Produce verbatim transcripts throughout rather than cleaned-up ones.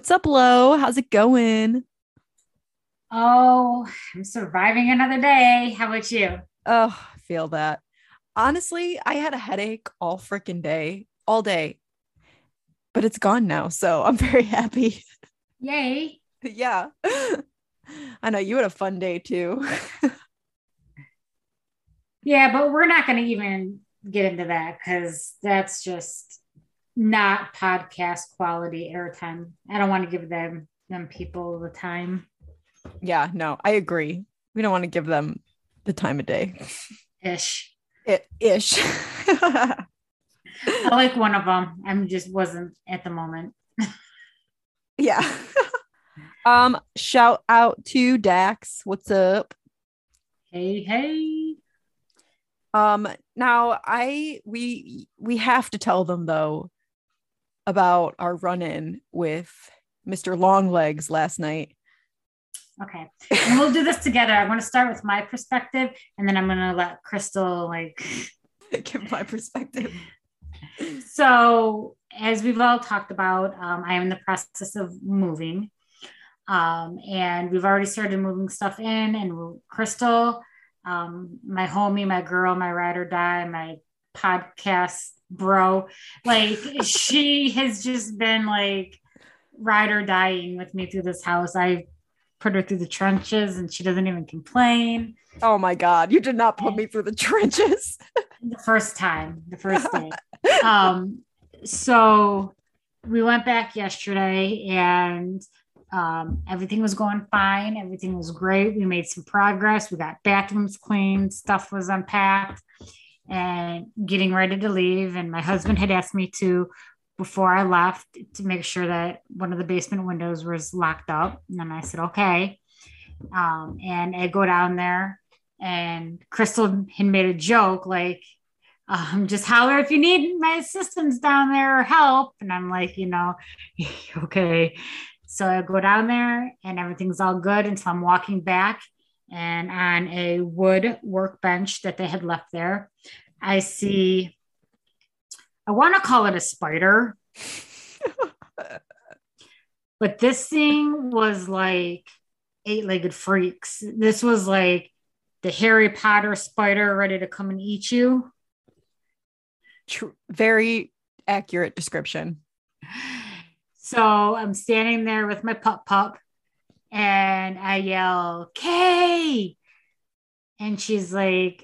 What's up, Lo? How's it going? Oh, I'm surviving another day. How about you? Oh, I feel that. Honestly, I had a headache all freaking day, all day, but it's gone now. So I'm very happy. Yay. Yeah. I know you had a fun day too. Yeah, but we're not going to even get into that because that's just not podcast quality airtime. I don't want to give them, them people the time. Yeah, no, I agree. We don't want to give them the time of day. Ish. It, ish. I like one of them. I'm just wasn't at the moment. Yeah. Um, shout out to Dax. What's up? Hey, hey. Um, now I, we, we have to tell them though about our run-in with Mister Longlegs last night. Okay. And we'll do this together. I want to start with my perspective and then I'm going to let Crystal like give my perspective. So as we've all talked about, um, I am in the process of moving. Um, and we've already started moving stuff in, and Crystal, um, my homie, my girl, my ride or die, my podcast bro, like she has just been like ride or dying with me through this house. I put her through the trenches and she doesn't even complain. Oh my God. You did not put me through the trenches. the first time, the first day. Um, so we went back yesterday and Um, everything was going fine. Everything was great. We made some progress. We got bathrooms cleaned. Stuff was unpacked and getting ready to leave. And my husband had asked me to, before I left, to make sure that one of the basement windows was locked up. And then I said, okay. Um, and I go down there and Crystal had made a joke, like, Um, just holler if you need my assistance down there or help. And I'm like, you know, okay. So I go down there and everything's all good. And so I'm walking back, and on a wood workbench that they had left there, I see, I want to call it a spider, but this thing was like eight-legged freaks. This was like the Harry Potter spider ready to come and eat you. True. Very accurate description. So I'm standing there with my pup-pup and I yell, Kay. And she's like,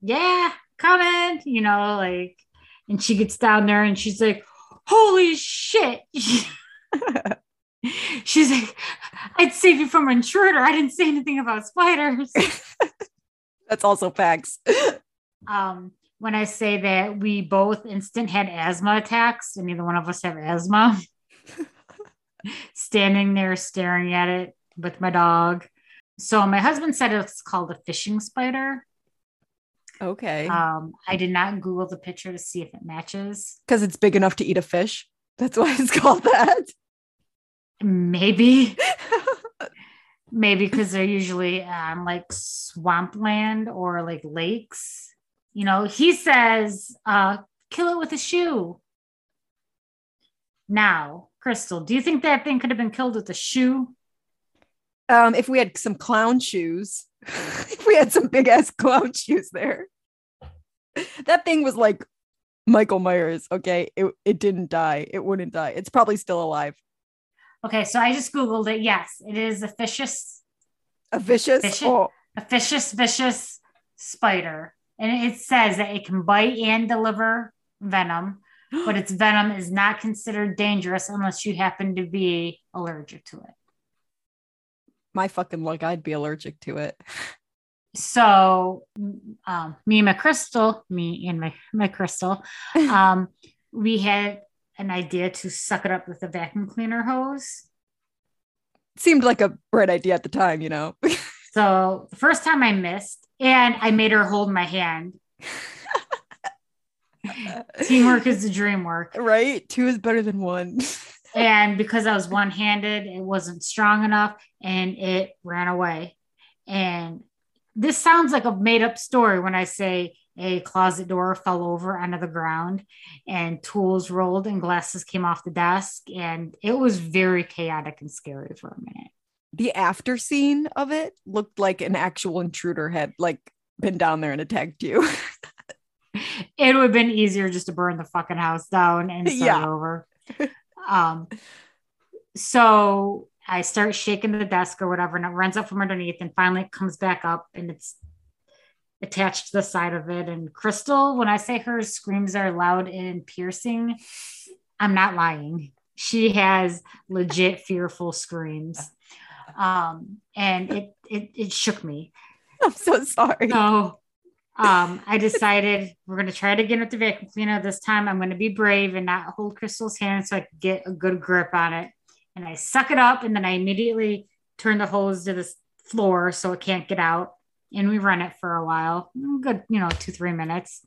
yeah, coming, you know, like, and she gets down there and she's like, holy shit. She's like, I'd save you from an intruder. I didn't say anything about spiders. That's also facts. Um, when I say that we both instant had asthma attacks and neither one of us have asthma, standing there staring at it with my dog. So my husband said it's called a fishing spider. Okay. Um, I did not Google the picture to see if it matches. Because it's big enough to eat a fish. That's why it's called that. Maybe. Maybe because they're usually on um, like swampland or like lakes. You know, he says, uh, kill it with a shoe. Now, Crystal, do you think that thing could have been killed with a shoe? Um, if we had some clown shoes, if we had some big ass clown shoes there. That thing was like Michael Myers. Okay. It, it didn't die. It wouldn't die. It's probably still alive. Okay. So I just Googled it. Yes, it is a vicious, a vicious, vicious oh. a vicious, vicious spider. And it says that it can bite and deliver venom, but its venom is not considered dangerous unless you happen to be allergic to it. My fucking luck, I'd be allergic to it. So um, me and my Crystal, me and my, my Crystal, um, we had an idea to suck it up with a vacuum cleaner hose. Seemed like a bright idea at the time, you know. So the first time I missed. And I made her hold my hand. Teamwork is the dream work. Right? Two is better than one. And because I was one-handed, it wasn't strong enough and it ran away. And this sounds like a made-up story when I say A closet door fell over onto the ground and tools rolled and glasses came off the desk. And it was very chaotic and scary for a minute. The after scene of it looked like an actual intruder had like been down there and attacked you. It would have been easier just to burn the fucking house down and start yeah. over. Um, so I start shaking the desk or whatever, and it runs up from underneath and finally it comes back up and it's attached to the side of it. And Crystal, when I say her screams are loud and piercing, I'm not lying. She has legit fearful screams. Um, and it, it, it shook me. I'm so sorry. So um, I decided we're going to try it again with the vacuum cleaner. This time I'm going to be brave and not hold Crystal's hand so I can get a good grip on it. And I suck it up, and then I immediately turn the hose to the floor so it can't get out. And we run it for a while, good, you know, two, three minutes.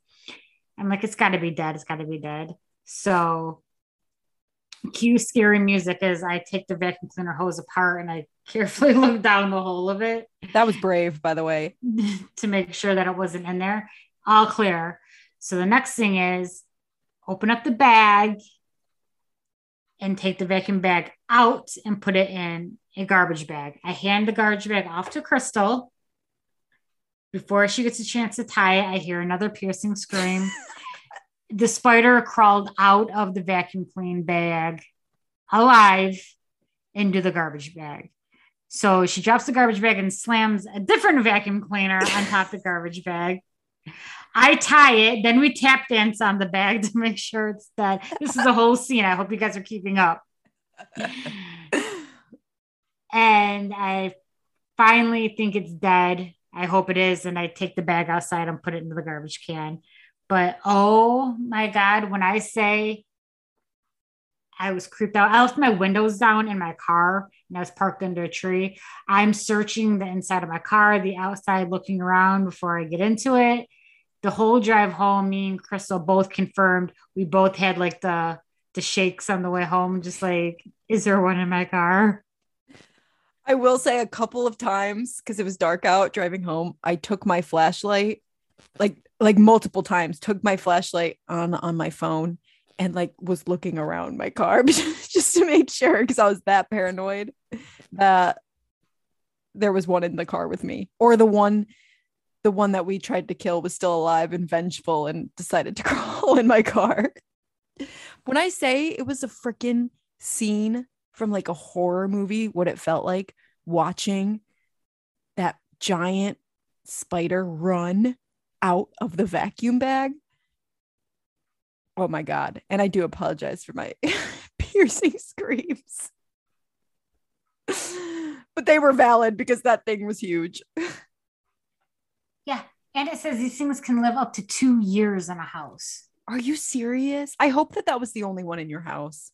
I'm like, it's got to be dead. It's got to be dead. So cue scary music as I take the vacuum cleaner hose apart and I carefully look down the hole of it. That was brave, by the way. To make sure that it wasn't in there. All clear. So the next thing is open up the bag and take the vacuum bag out and put it in a garbage bag. I hand the garbage bag off to Crystal. Before she gets a chance to tie it, I hear another piercing scream. The spider crawled out of the vacuum clean bag alive into the garbage bag. So she drops the garbage bag and slams a different vacuum cleaner on top of the garbage bag. I tie it. Then we tap dance on the bag to make sure it's dead. This is a whole scene. I hope you guys are keeping up. And I finally think it's dead. I hope it is. And I take the bag outside and put it into the garbage can. But oh my God, when I say I was creeped out, I left my windows down in my car and I was parked under a tree. I'm searching the inside of my car, the outside, looking around before I get into it. The whole drive home, me and Crystal both confirmed. We both had like the, the shakes on the way home. Just like, is there one in my car? I will say a couple of times, because it was dark out driving home, I took my flashlight, like like multiple times, took my flashlight on, on my phone and like was looking around my car just to make sure, because I was that paranoid that there was one in the car with me, or the one the one that we tried to kill was still alive and vengeful and decided to crawl in my car. When I say it was a freaking scene from like a horror movie, what it felt like watching that giant spider run out of the vacuum bag. Oh my God. And I do apologize for my piercing screams. But they were valid because that thing was huge. Yeah. And it says these things can live up to two years in a house. Are you serious? I hope that that was the only one in your house.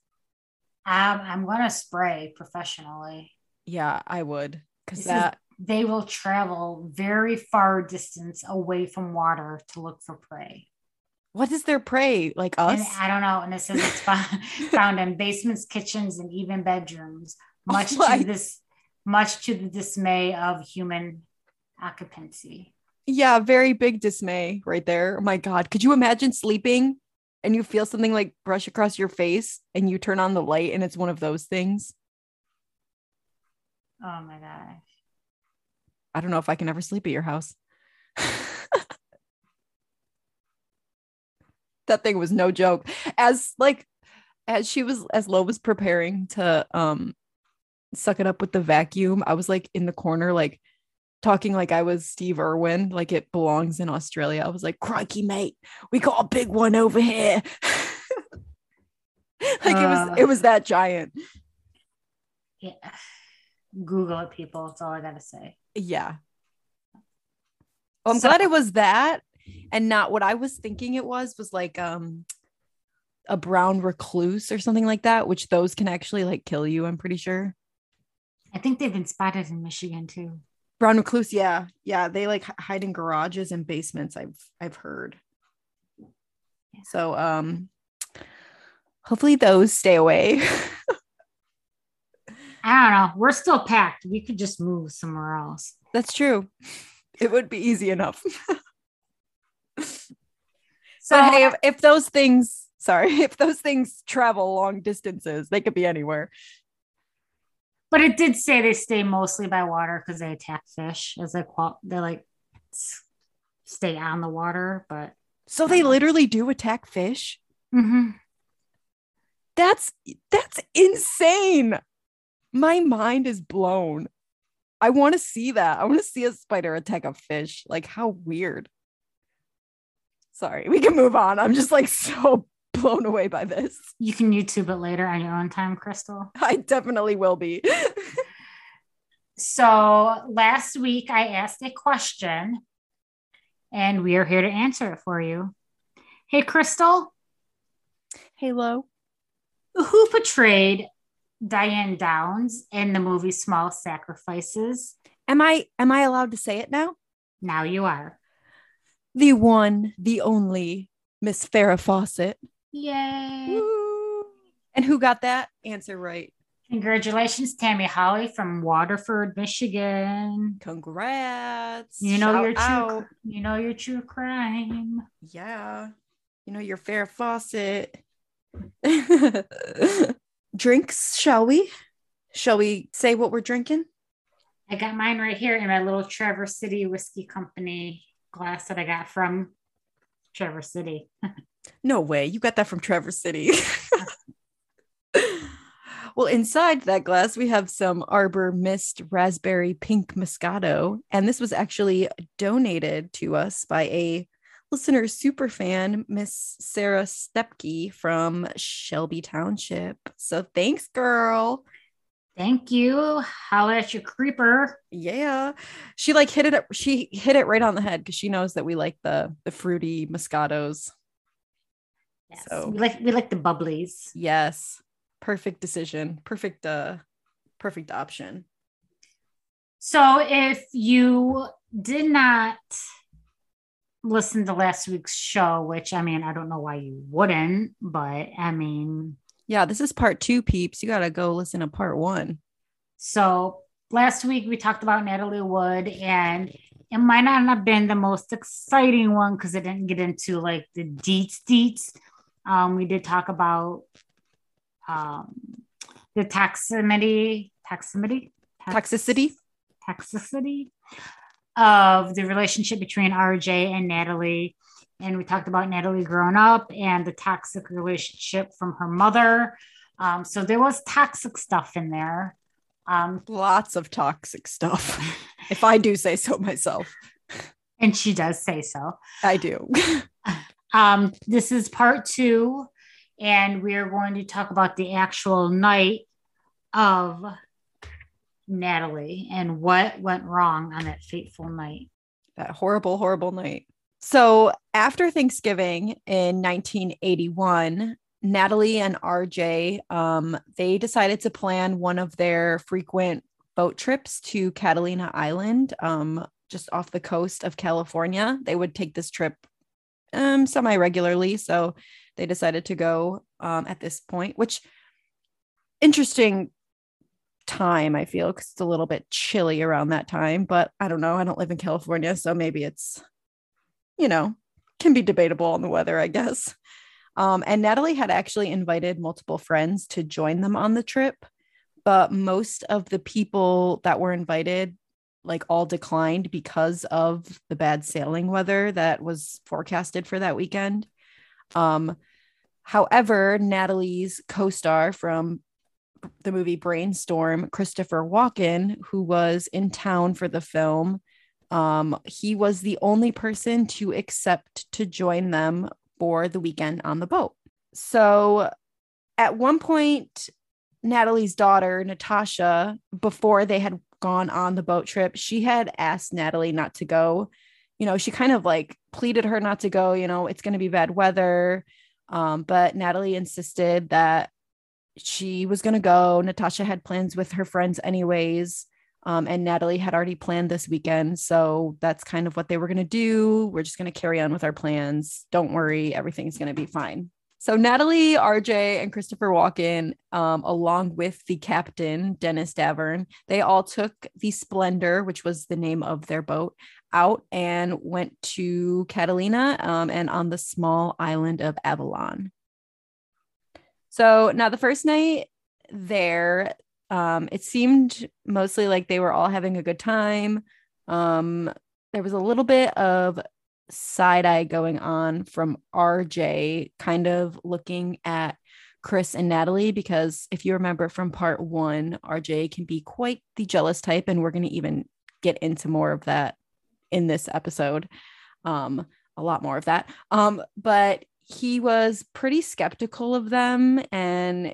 Um, I'm going to spray professionally. Yeah, I would. Because that is, they will travel very far distance away from water to look for prey. What is their prey? Like us? And I don't know. And it says it's found, found in basements, kitchens, and even bedrooms, much oh to this, much to the dismay of human occupancy. Yeah, very big dismay right there. Oh my God. Could you imagine sleeping and you feel something like brush across your face and you turn on the light and it's one of those things? Oh my gosh. I don't know if I can ever sleep at your house. That thing was no joke. As like, as she was, as Lo was preparing to um, suck it up with the vacuum, I was like in the corner, like talking like I was Steve Irwin, like it belongs in Australia. I was like, crikey, mate, we got a big one over here. Like uh, it was, it was that giant. Yeah. Google it, people. That's all I gotta say. Yeah. Well, I'm so glad it was that and not what I was thinking it was, was like um, a brown recluse or something like that, which those can actually like kill you, I'm pretty sure. I think they've been spotted in Michigan too. Brown recluse, yeah, yeah. They like hide in garages and basements. I've I've heard. Yeah. So, um, hopefully those stay away. I don't know. We're still packed. We could just move somewhere else. That's true. It would be easy enough. So but hey, if, if those things, sorry, if those things travel long distances, they could be anywhere. But it did say they stay mostly by water because they attack fish as they qual- they like stay on the water. But so they literally do attack fish. Mm-hmm. That's that's insane. My mind is blown. I want to see that. I want to see a spider attack a fish. Like, how weird. Sorry, we can move on. I'm just like so blown away by this. You can YouTube it later on your own time, Crystal. I definitely will be. So last week I asked a question and we are here to answer it for you. Hey, Crystal. Hello. Who portrayed Diane Downs in the movie Small Sacrifices? Am I am I allowed to say it now? Now you are. The one, the only Miss Farrah Fawcett. Yay. Woo. And who got that answer right? Congratulations, Tammy Holly from Waterford, Michigan. Congrats. You know your true, you know your true crime. Yeah. You know your Farrah Fawcett. Drinks, shall we? Shall we say what we're drinking? I got mine right here in my little Traverse City Whiskey Company glass that I got from Traverse City. No way. You got that from Traverse City. Well, inside that glass, we have some Arbor Mist Raspberry Pink Moscato. And this was actually donated to us by a listener super fan, Miss Sarah Stepke from Shelby Township. So thanks, girl. Thank you. Holla at your creeper. Yeah. She like hit it up. She hit it right on the head because she knows that we like the, the fruity Moscatos. Yes. So we like we like the bubblies. Yes. Perfect decision. Perfect uh perfect option. So if you did not listen to last week's show, which I mean, I don't know why you wouldn't, but I mean, yeah, this is part two, peeps. You got to go listen to part one. So last week we talked about Natalie Wood, and it might not have been the most exciting one because it didn't get into like the deets deets. Um, we did talk about um, the toximity, toximity, tox- toxicity, toxicity of the relationship between R J and Natalie. And we talked about Natalie growing up and the toxic relationship from her mother. Um, so there was toxic stuff in there. Um, Lots of toxic stuff, if I do say so myself. And she does say so. I do. um, this is part two, and we are going to talk about the actual night of Natalie and what went wrong on that fateful night. That horrible, horrible night. So after Thanksgiving in nineteen eighty-one, Natalie and R J, um, they decided to plan one of their frequent boat trips to Catalina Island, um, just off the coast of California. They would take this trip um, semi-regularly. So they decided to go um, at this point, which interesting time, I feel, because it's a little bit chilly around that time. But I don't know. I don't live in California, so maybe it's, you know, can be debatable on the weather, I guess. Um, and Natalie had actually invited multiple friends to join them on the trip, but most of the people that were invited, like, all declined because of the bad sailing weather that was forecasted for that weekend. Um, however, Natalie's co-star from the movie Brainstorm, Christopher Walken, who was in town for the film, Um, he was the only person to accept to join them for the weekend on the boat. So at one point, Natalie's daughter, Natasha, before they had gone on the boat trip, she had asked Natalie not to go. You know, she kind of like pleaded her not to go, you know, it's going to be bad weather. Um, but Natalie insisted that she was going to go. Natasha had plans with her friends anyways. Um, and Natalie had already planned this weekend. So that's kind of what they were going to do. We're just going to carry on with our plans. Don't worry. Everything's going to be fine. So Natalie, R J, and Christopher Walken, um, along with the captain, Dennis Davern, they all took the Splendor, which was the name of their boat, out and went to Catalina um, and on the small island of Avalon. So now the first night there, um, it seemed mostly like they were all having a good time. Um, there was a little bit of side-eye going on from R J, kind of looking at Chris and Natalie, because if you remember from part one, R J can be quite the jealous type, and we're going to even get into more of that in this episode, um a lot more of that, um but he was pretty skeptical of them, and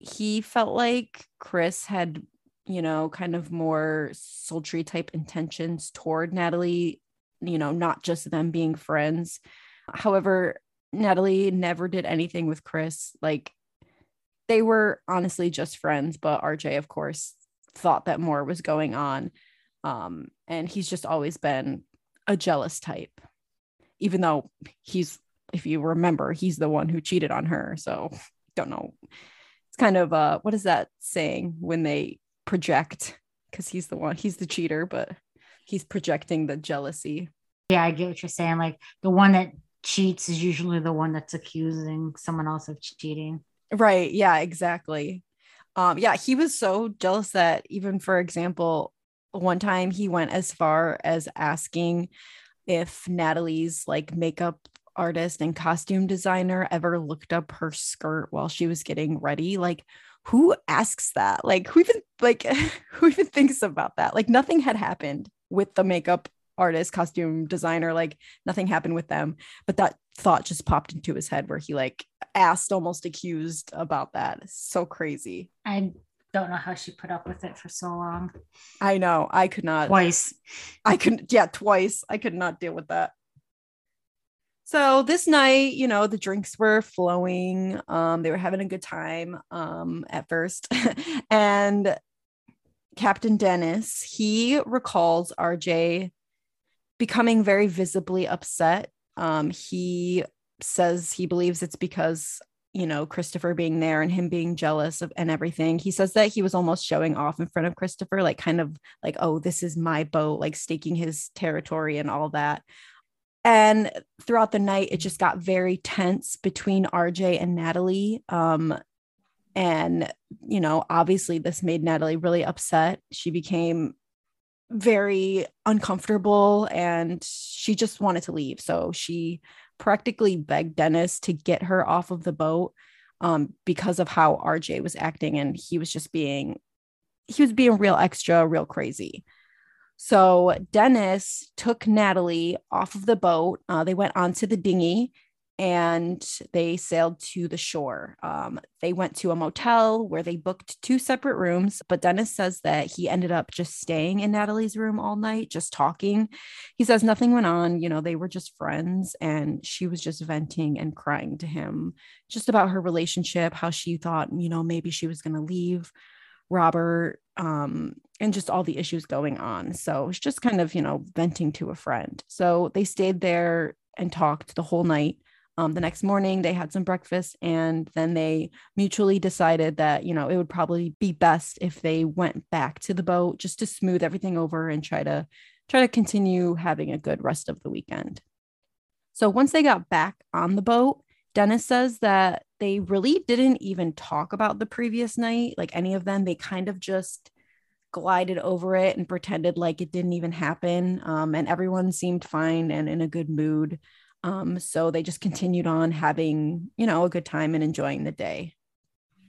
he felt like Chris had, you know, kind of more sultry type intentions toward Natalie, you know, not just them being friends. However, Natalie never did anything with Chris. Like, they were honestly just friends, but R J, of course, thought that more was going on. Um, and he's just always been a jealous type, even though he's, if you remember, he's the one who cheated on her. So don't know. It's kind of, uh, what is that saying when they project? Because he's the one, he's the cheater, but he's projecting the jealousy. Yeah, I get what you're saying. Like, the one that cheats is usually the one that's accusing someone else of cheating. Right. Yeah, exactly. Um, yeah, he was so jealous that even, for example, one time he went as far as asking if Natalie's like makeup artist and costume designer ever looked up her skirt while she was getting ready. Like, who asks that? Like, who even like who even thinks about that? Like, nothing had happened with the makeup artist, costume designer, like nothing happened with them. But that thought just popped into his head where he like asked, almost accused about that. So crazy. I don't know how she put up with it for so long. I know. I could not. Twice. I couldn't. Yeah, twice. I could not deal with that. So this night, you know, the drinks were flowing. Um, they were having a good time um, at first. And Captain Dennis, he recalls R J becoming very visibly upset. Um, he says he believes it's because, you know, Christopher being there and him being jealous of and everything. He says that he was almost showing off in front of Christopher, like kind of like, oh, this is my boat, like staking his territory and all that. And throughout the night, it just got very tense between R J and Natalie. Um, And, you know, obviously this made Natalie really upset. She became very uncomfortable and she just wanted to leave. So she practically begged Dennis to get her off of the boat um, because of how R J was acting. And he was just being, he was being real extra, real crazy. So Dennis took Natalie off of the boat. Uh, they went onto the dinghy and they sailed to the shore. Um, they went to a motel where they booked two separate rooms, but Dennis says that he ended up just staying in Natalie's room all night, just talking. He says nothing went on. You know, they were just friends and she was just venting and crying to him just about her relationship, how she thought, you know, maybe she was going to leave Robert, um, and just all the issues going on. So it's just kind of, you know, venting to a friend. So they stayed there and talked the whole night. Um, the next morning they had some breakfast and then they mutually decided that, you know, it would probably be best if they went back to the boat just to smooth everything over and try to try to continue having a good rest of the weekend. So once they got back on the boat, Dennis says that they really didn't even talk about the previous night. Like, any of them, they kind of just glided over it and pretended like it didn't even happen. Um, and everyone seemed fine and in a good mood. Um, so they just continued on having, you know, a good time and enjoying the day.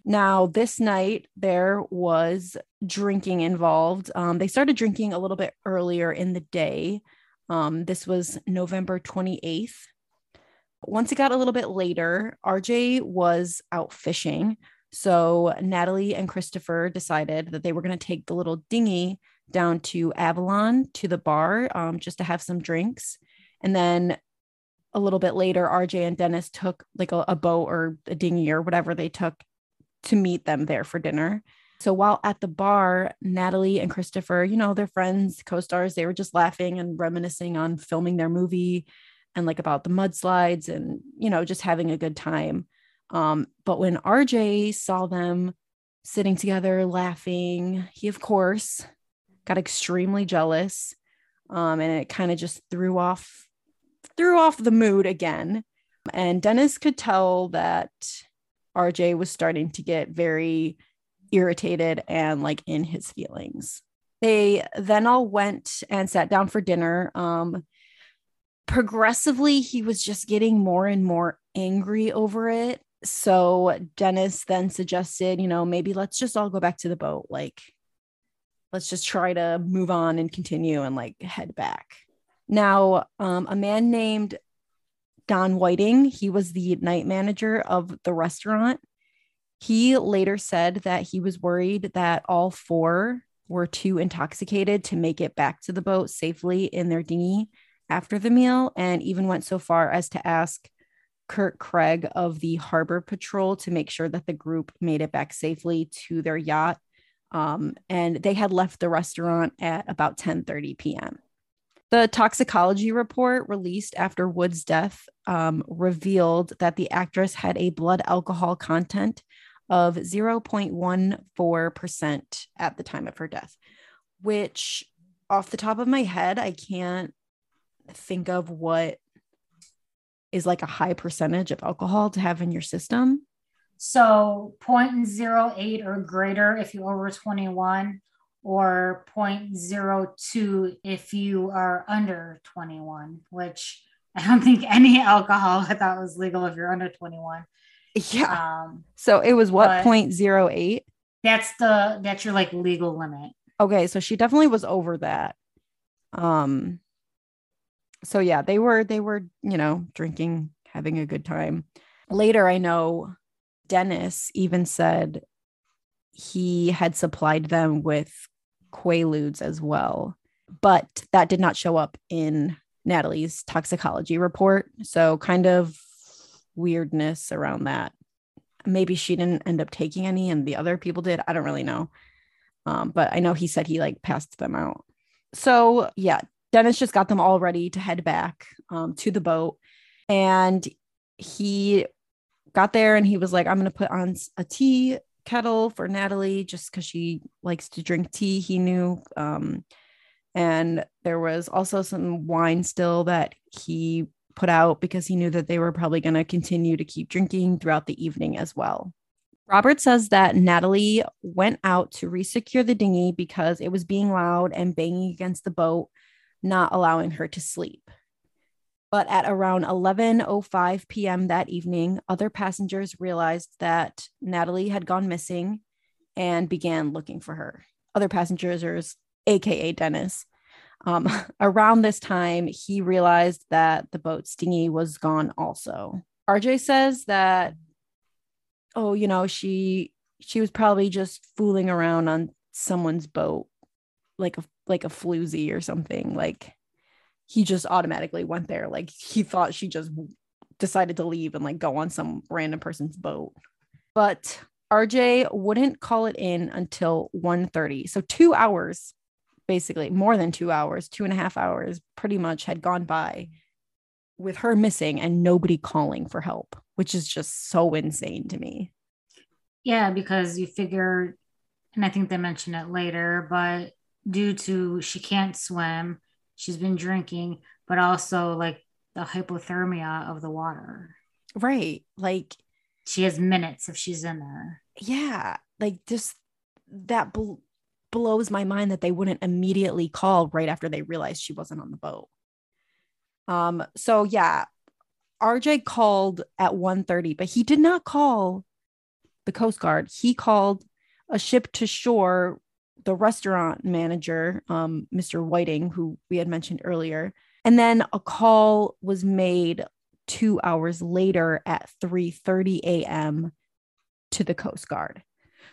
Now, this night there was drinking involved. Um, they started drinking a little bit earlier in the day. Um, this was November twenty-eighth. Once it got a little bit later, R J was out fishing. So Natalie and Christopher decided that they were going to take the little dinghy down to Avalon to the bar, um, just to have some drinks. And then a little bit later, R J and Dennis took like a, a boat or a dinghy or whatever they took to meet them there for dinner. So while at the bar, Natalie and Christopher, you know, their friends, co-stars, they were just laughing and reminiscing on filming their movie and like about the mudslides and, you know, just having a good time. Um, but when R J saw them sitting together laughing, he, of course, got extremely jealous. Um, and it kind of just threw off, threw off the mood again. And Dennis could tell that R J was starting to get very irritated and like in his feelings. They then all went and sat down for dinner. Um, progressively, he was just getting more and more angry over it. So Dennis then suggested, you know, maybe let's just all go back to the boat. Like, let's just try to move on and continue and like head back. Now, um, a man named Don Whiting, he was the night manager of the restaurant. He later said that he was worried that all four were too intoxicated to make it back to the boat safely in their dinghy after the meal, and even went so far as to ask Kurt Craig of the Harbor Patrol to make sure that the group made it back safely to their yacht. Um, and they had left the restaurant at about ten thirty p.m. The toxicology report released after Wood's death um, revealed that the actress had a blood alcohol content of zero point one four percent at the time of her death, which off the top of my head, I can't think of what is like a high percentage of alcohol to have in your system. So zero point zero eight or greater if you're over twenty-one, or zero point zero two if you are under twenty-one, which I don't think any alcohol I thought was legal if you're under twenty-one. Yeah. Um, so it was what, zero point zero eight? That's the that's your like legal limit. Okay, so she definitely was over that. Um. So yeah, they were they were you know drinking, having a good time. Later, I know Dennis even said he had supplied them with Quaaludes as well, but that did not show up in Natalie's toxicology report. So kind of weirdness around that. Maybe she didn't end up taking any and the other people did. I don't really know. Um, but I know he said he like passed them out. So yeah, Dennis just got them all ready to head back um, to the boat. And he got there and he was like, I'm going to put on a tea kettle for Natalie just because she likes to drink tea, he knew. Um, and there was also some wine still that he put out because he knew that they were probably going to continue to keep drinking throughout the evening as well. Robert says that Natalie went out to resecure the dinghy because it was being loud and banging against the boat, not allowing her to sleep. But at around eleven oh five p.m. that evening, other passengers realized that Natalie had gone missing and began looking for her. Other passengers, A K A Dennis. Um, around this time, he realized that the boat's dinghy was gone also. R J says that, oh, you know, she she was probably just fooling around on someone's boat, like a like a floozy or something. Like, he just automatically went there. Like, he thought she just decided to leave and like go on some random person's boat. But R J wouldn't call it in until one thirty. So two hours. Basically more than two hours, two and a half hours pretty much had gone by with her missing and nobody calling for help, which is just so insane to me. Yeah, because you figure, and I think they mentioned it later, but due to she can't swim, she's been drinking, but also like the hypothermia of the water. Right. Like she has minutes if she's in there. Yeah. Like just that... Bl- blows my mind that they wouldn't immediately call right after they realized she wasn't on the boat. Um, so yeah, R J called at one thirty, but he did not call the Coast Guard. He called a ship to shore, the restaurant manager, um, Mister Whiting, who we had mentioned earlier. And then a call was made two hours later at three thirty a.m. to the Coast Guard.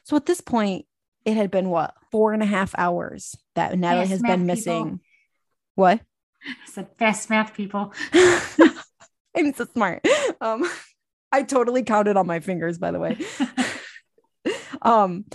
So at this point, it had been what, four and a half hours that Natalie fast has been missing. People. What? I said fast math people. I'm so smart. Um, I totally counted on my fingers, by the way. um,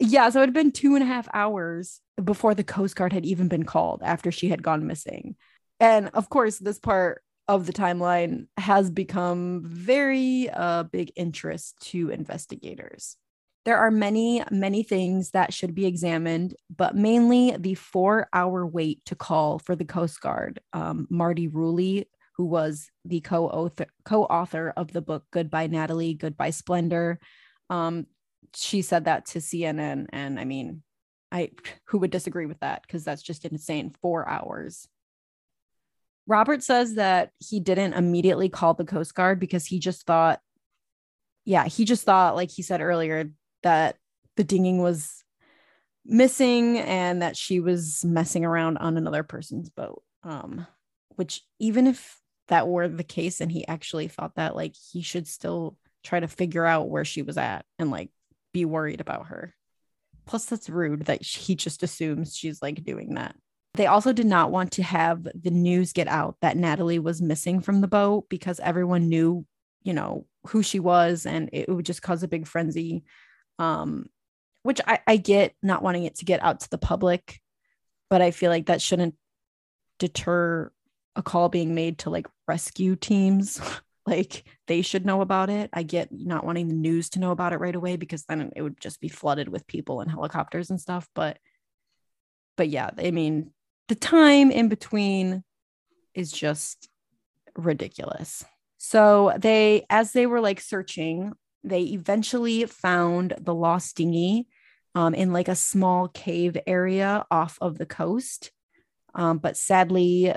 yeah, so it had been two and a half hours before the Coast Guard had even been called after she had gone missing. And of course, this part of the timeline has become very uh, big interest to investigators. There are many, many things that should be examined, but mainly the four-hour wait to call for the Coast Guard. Um, Marty Rulli, who was the co-author, co-author of the book Goodbye Natalie, Goodbye Splendor, um, she said that to C N N, and I mean, I who would disagree with that? Because that's just insane. Four hours. Robert says that he didn't immediately call the Coast Guard because he just thought, yeah, he just thought, like he said earlier, that the dinging was missing and that she was messing around on another person's boat. Um, which even if that were the case and he actually thought that, like, he should still try to figure out where she was at and, like, be worried about her. Plus, that's rude that he just assumes she's, like, doing that. They also did not want to have the news get out that Natalie was missing from the boat because everyone knew, you know, who she was, and it would just cause a big frenzy, um, which I, I get not wanting it to get out to the public, but I feel like that shouldn't deter a call being made to, like, rescue teams. Like, they should know about it. I get not wanting the news to know about it right away because then it would just be flooded with people and helicopters and stuff. But, but yeah, I mean, the time in between is just ridiculous. So they, as they were, like, searching, they eventually found the lost dinghy um, in, like, a small cave area off of the coast. Um, but sadly,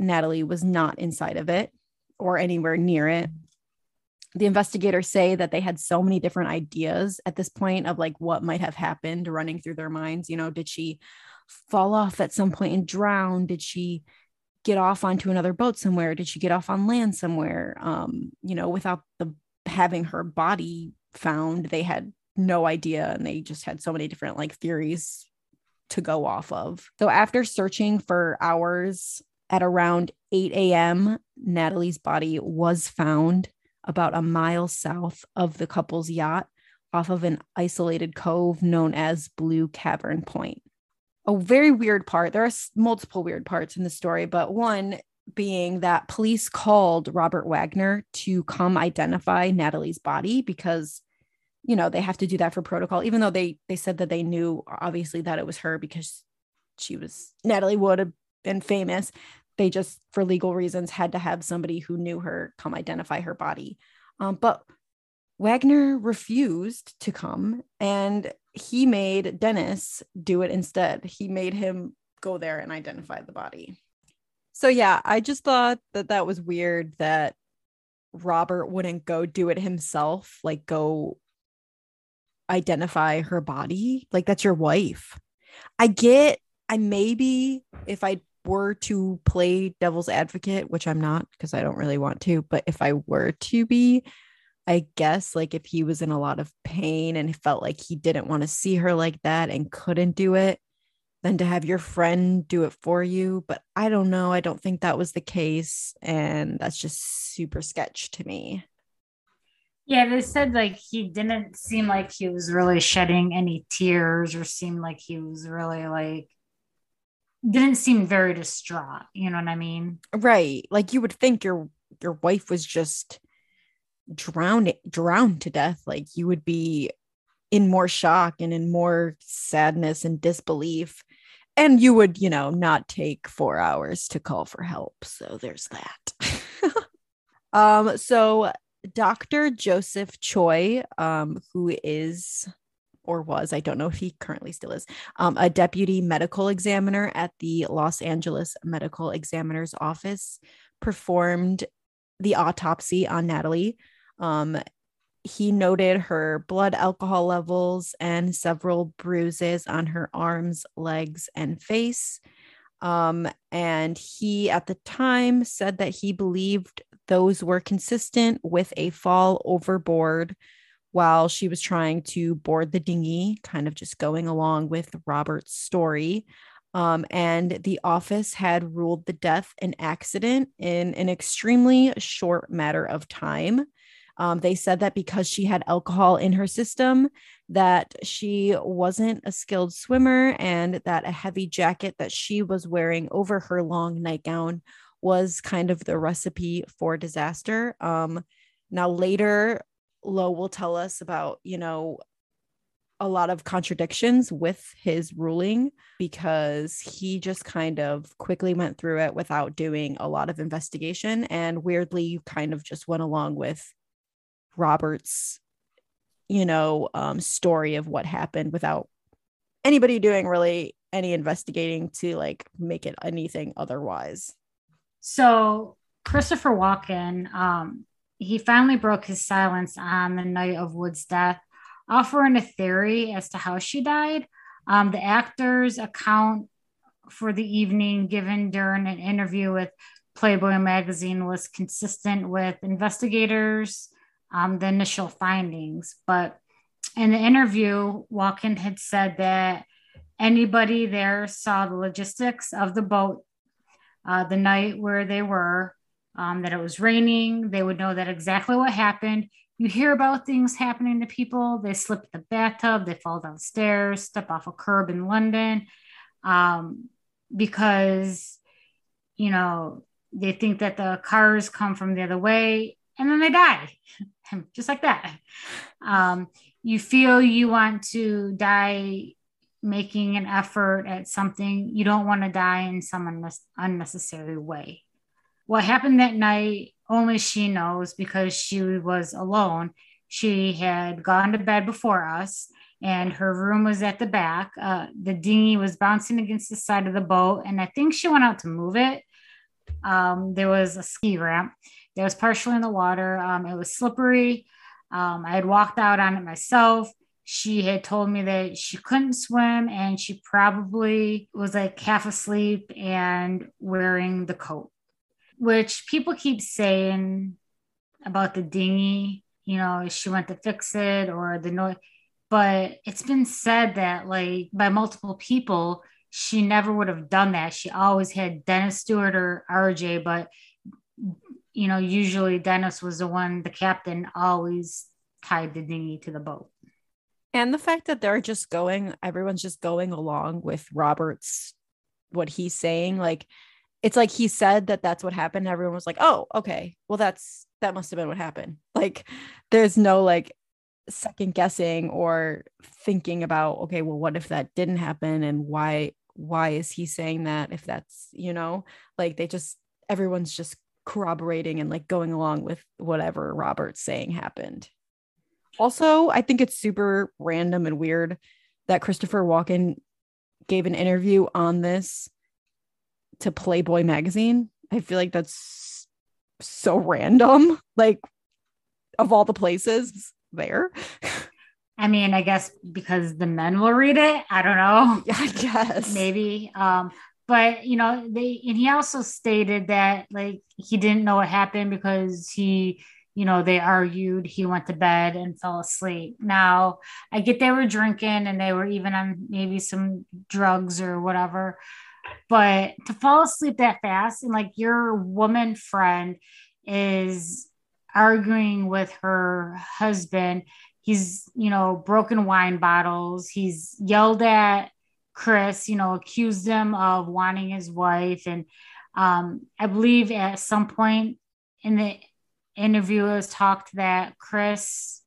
Natalie was not inside of it or anywhere near it. The investigators say that they had so many different ideas at this point of, like, what might have happened running through their minds. You know, did she fall off at some point and drown? Did she get off onto another boat somewhere? Did she get off on land somewhere? Um, you know, without the having her body found, they had no idea. And they just had so many different, like, theories to go off of. So after searching for hours, at around eight a.m., Natalie's body was found about a mile south of the couple's yacht off of an isolated cove known as Blue Cavern Point. A very weird part. There are multiple weird parts in the story, but one being that police called Robert Wagner to come identify Natalie's body because, you know, they have to do that for protocol, even though they, they said that they knew, obviously, that it was her because she was Natalie Wood and famous. They just, for legal reasons, had to have somebody who knew her come identify her body. Um, but Wagner refused to come, and he made Dennis do it instead. He made him go there and identify the body. So yeah, I just thought that that was weird that Robert wouldn't go do it himself, like go identify her body. Like, that's your wife. I get, I maybe if I were to play devil's advocate, which I'm not because I don't really want to, but if I were to be, I guess, like, if he was in a lot of pain and felt like he didn't want to see her like that and couldn't do it, then to have your friend do it for you. But I don't know. I don't think that was the case. And that's just super sketch to me. Yeah, they said, like, he didn't seem like he was really shedding any tears or seemed like he was really, like, didn't seem very distraught. You know what I mean? Right. Like, you would think your your wife was just drowned drowned to death. Like, you would be in more shock and in more sadness and disbelief, and you would, you know, not take four hours to call for help. So there's that. um so Doctor Joseph Choi, um who is or was, I don't know if he currently still is, um, a deputy medical examiner at the Los Angeles Medical Examiner's Office, performed the autopsy on Natalie. Um, he noted her blood alcohol levels and several bruises on her arms, legs, and face. Um, and he, at the time, said that he believed those were consistent with a fall overboard while she was trying to board the dinghy, kind of just going along with Robert's story. Um, and the office had ruled the death an accident in an extremely short matter of time. Um, they said that because she had alcohol in her system, that she wasn't a skilled swimmer, and that a heavy jacket that she was wearing over her long nightgown was kind of the recipe for disaster. Um, now later, Lowe will tell us about, you know, a lot of contradictions with his ruling because he just kind of quickly went through it without doing a lot of investigation, and weirdly kind of just went along with Robert's, you know, um, story of what happened without anybody doing really any investigating to like make it anything otherwise. So Christopher Walken, um, he finally broke his silence on the night of Wood's death, offering a theory as to how she died. Um, the actor's account for the evening given during an interview with Playboy magazine was consistent with investigators' um, the initial findings. But in the interview, Walken had said that anybody there saw the logistics of the boat uh, the night where they were, um, that it was raining. They would know that exactly what happened. You hear about things happening to people. They slip in the bathtub, they fall downstairs, step off a curb in London, um, because, you know, they think that the cars come from the other way, and then they die, just like that. Um, you feel you want to die making an effort at something. You don't want to die in some un- unnecessary way. What happened that night, only she knows because she was alone. She had gone to bed before us, and her room was at the back. Uh, the dinghy was bouncing against the side of the boat, and I think she went out to move it. Um, there was a ski ramp that was partially in the water. Um, it was slippery. Um, I had walked out on it myself. She had told me that she couldn't swim, and she probably was like half asleep and wearing the coat, which people keep saying about the dinghy, you know, she went to fix it or the noise, but it's been said that like by multiple people, she never would have done that. She always had Dennis Stewart or R J, but you know, usually Dennis was the one, the captain always tied the dinghy to the boat. And the fact that they're just going, everyone's just going along with Robert's, what he's saying, like, it's like he said that that's what happened. Everyone was like, oh, okay, well, that's, that must have been what happened. Like, there's no like second guessing or thinking about, okay, well, what if that didn't happen? And why, why is he saying that? If that's, you know, like they just, everyone's just corroborating and like going along with whatever Robert's saying happened. Also, I think it's super random and weird that Christopher Walken gave an interview on this to Playboy magazine. I feel like that's so random, like of all the places there. I mean, I guess because the men will read it. I don't know. I guess. Maybe. Um, but, you know, they, and he also stated that like he didn't know what happened because he, you know, they argued, he went to bed and fell asleep. Now, I get they were drinking and they were even on maybe some drugs or whatever, but to fall asleep that fast and like your woman friend is arguing with her husband, he's, you know, broken wine bottles, he's yelled at Chris, you know, accused him of wanting his wife. And um, I believe at some point in the interview, it was talked that Chris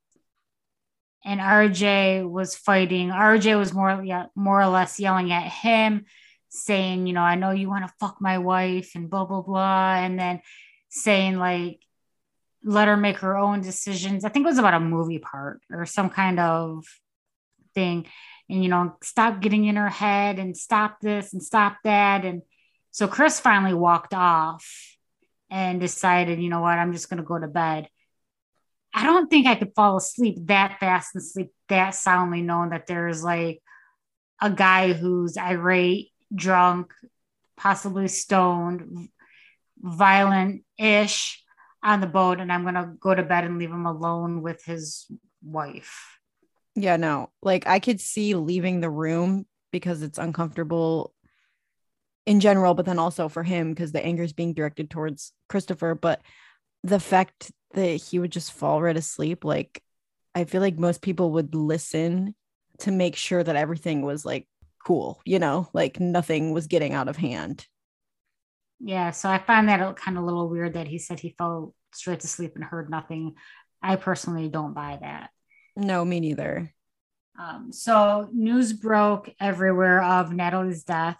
and R J was fighting. R J was more, yeah, more or less yelling at him, saying, you know, I know you want to fuck my wife and blah, blah, blah. And then saying like, let her make her own decisions. I think it was about a movie part or some kind of thing. And, you know, stop getting in her head and stop this and stop that. And so Chris finally walked off and decided, you know what, I'm just going to go to bed. I don't think I could fall asleep that fast and sleep that soundly knowing that there's like a guy who's irate, drunk, possibly stoned, violent-ish on the boat, and I'm gonna go to bed and leave him alone with his wife. Yeah, no, like I could see leaving the room because it's uncomfortable in general, but then also for him because the anger is being directed towards Christopher. But the fact that he would just fall right asleep, like I feel like most people would listen to make sure that everything was like cool, you know, like nothing was getting out of hand. Yeah, so I find that kind of a little weird that he said he fell straight to sleep and heard nothing. I personally don't buy that. No, me neither. Um, so news broke everywhere of Natalie's death.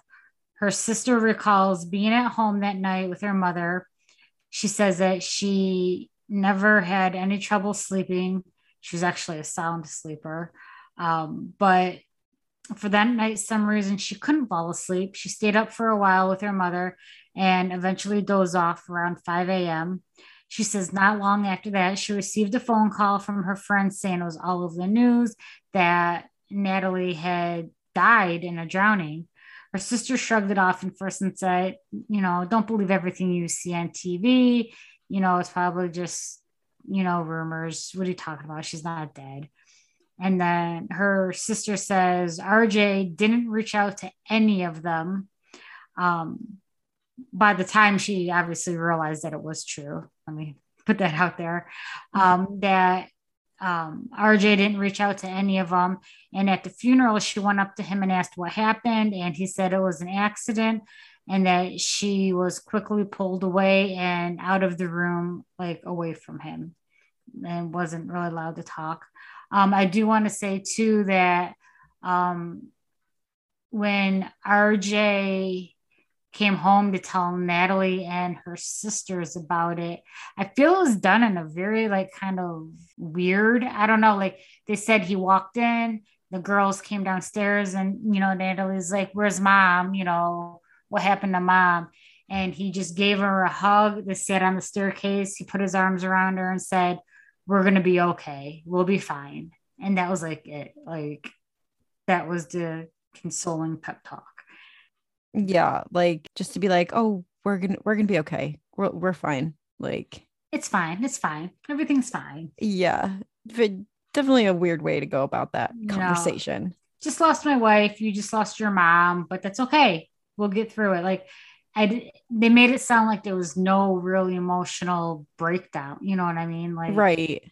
Her sister recalls being at home that night with her mother. She says that she never had any trouble sleeping. She was actually a sound sleeper. Um, but for that night, some reason she couldn't fall asleep. She stayed up for a while with her mother and eventually dozed off around five a.m. She says not long after that, she received a phone call from her friend saying it was all over the news that Natalie had died in a drowning. Her sister shrugged it off and first and said, you know, don't believe everything you see on T V. You know, it's probably just, you know, rumors. What are you talking about? She's not dead. And then her sister says R J didn't reach out to any of them. Um, by the time she obviously realized that it was true. Let me put that out there. Um, that Um, R J didn't reach out to any of them. And at the funeral, she went up to him and asked what happened. And he said it was an accident and that she was quickly pulled away and out of the room, like away from him, and wasn't really allowed to talk. Um, I do want to say too, that um, when R J came home to tell Natalie and her sisters about it, I feel it was done in a very like kind of weird, I don't know, like they said he walked in, the girls came downstairs and, you know, Natalie's like, where's mom? You know, what happened to mom? And he just gave her a hug. They sat on the staircase. He put his arms around her and said, we're going to be okay. We'll be fine. And that was like it. Like that was the consoling pep talk. Yeah, like just to be like, oh, we're gonna we're gonna be okay. We're we're fine. Like it's fine. It's fine. Everything's fine. Yeah, but definitely a weird way to go about that you conversation. Know, just lost my wife. You just lost your mom, but that's okay. We'll get through it. Like I, they made it sound like there was no really emotional breakdown. You know what I mean? Like right.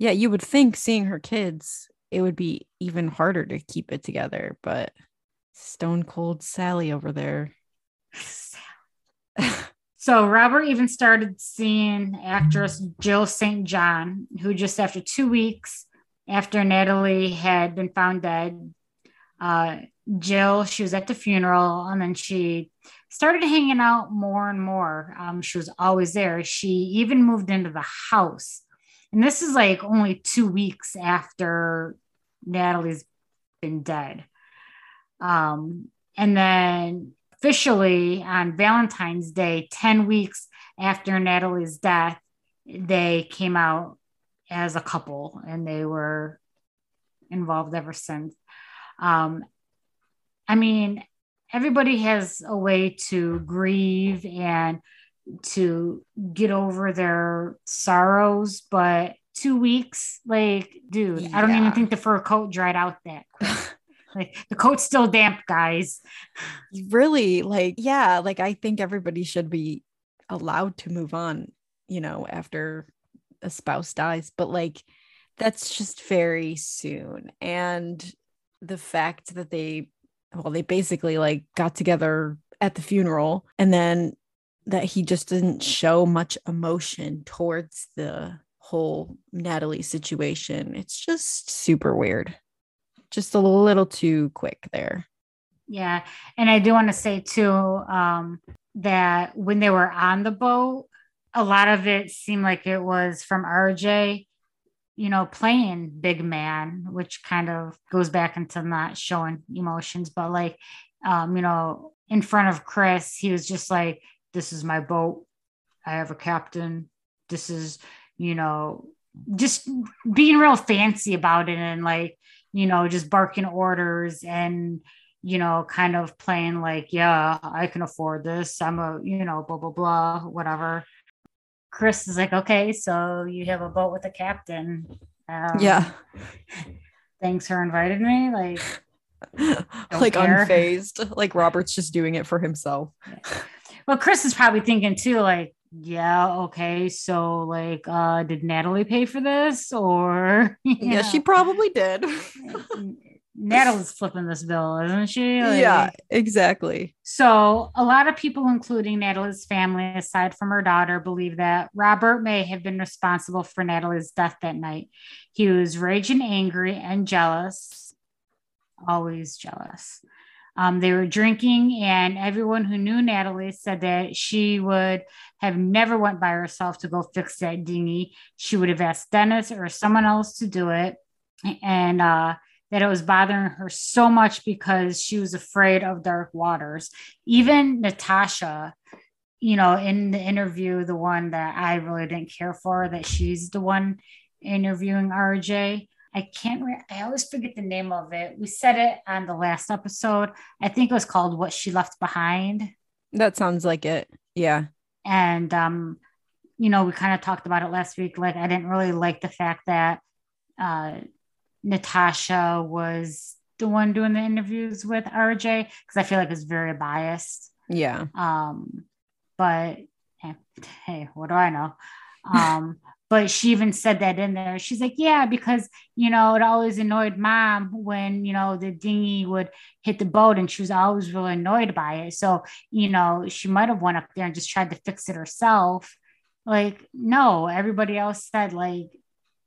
Yeah, you would think seeing her kids, it would be even harder to keep it together, but. Stone Cold Sally over there. So Robert even started seeing actress Jill Saint John, who just after two weeks after Natalie had been found dead, uh, Jill, she was at the funeral and then she started hanging out more and more. Um, she was always there. She even moved into the house. And this is like only two weeks after Natalie's been dead. Um, and then officially on Valentine's Day, ten weeks after Natalie's death, they came out as a couple and they were involved ever since. Um, I mean, everybody has a way to grieve and to get over their sorrows, but two weeks, like, dude, yeah. I don't even think the fur coat dried out that quick. Like the coat's still damp, guys. Really? Like, yeah, like I think everybody should be allowed to move on, you know, after a spouse dies. But like, that's just very soon. And the fact that they, well, they basically like got together at the funeral and then that he just didn't show much emotion towards the whole Natalie situation. It's just super weird. Just a little too quick there. Yeah. And I do want to say too, um, that when they were on the boat, a lot of it seemed like it was from R J, you know, playing big man, which kind of goes back into not showing emotions, but like, um, you know, in front of Chris, he was just like, this is my boat. I have a captain. This is, you know, just being real fancy about it. And like, you know, just barking orders and, you know, kind of playing like, yeah, I can afford this. I'm a, you know, blah, blah, blah, whatever. Chris is like, okay, so you have a boat with a captain. Um, yeah. Thanks for inviting me. Like, like care. Unfazed. Like Robert's just doing it for himself. Well, Chris is probably thinking too, like, yeah, okay, so like uh did Natalie pay for this or yeah know. She probably did. Natalie's flipping this bill, isn't she? Like, yeah, exactly. So a lot of people, including Natalie's family, aside from her daughter, believe that Robert may have been responsible for Natalie's death that night. He was raging, angry, and jealous. Always jealous. Um, they were drinking, and everyone who knew Natalie said that she would have never went by herself to go fix that dinghy. She would have asked Dennis or someone else to do it. And, uh, that it was bothering her so much because she was afraid of dark waters. Even Natasha, you know, in the interview, the one that I really didn't care for, that she's the one interviewing R J. I can't, re- I always forget the name of it. We said it on the last episode. I think it was called What She Left Behind. That sounds like it. Yeah. And, um, you know, we kind of talked about it last week. Like, I didn't really like the fact that, uh, Natasha was the one doing the interviews with R J, because I feel like it's very biased. Yeah. Um, but hey, what do I know? Um, but she even said that in there. She's like, yeah, because, you know, it always annoyed Mom when, you know, the dinghy would hit the boat, and she was always really annoyed by it. So, you know, she might have went up there and just tried to fix it herself. Like, no, everybody else said, like,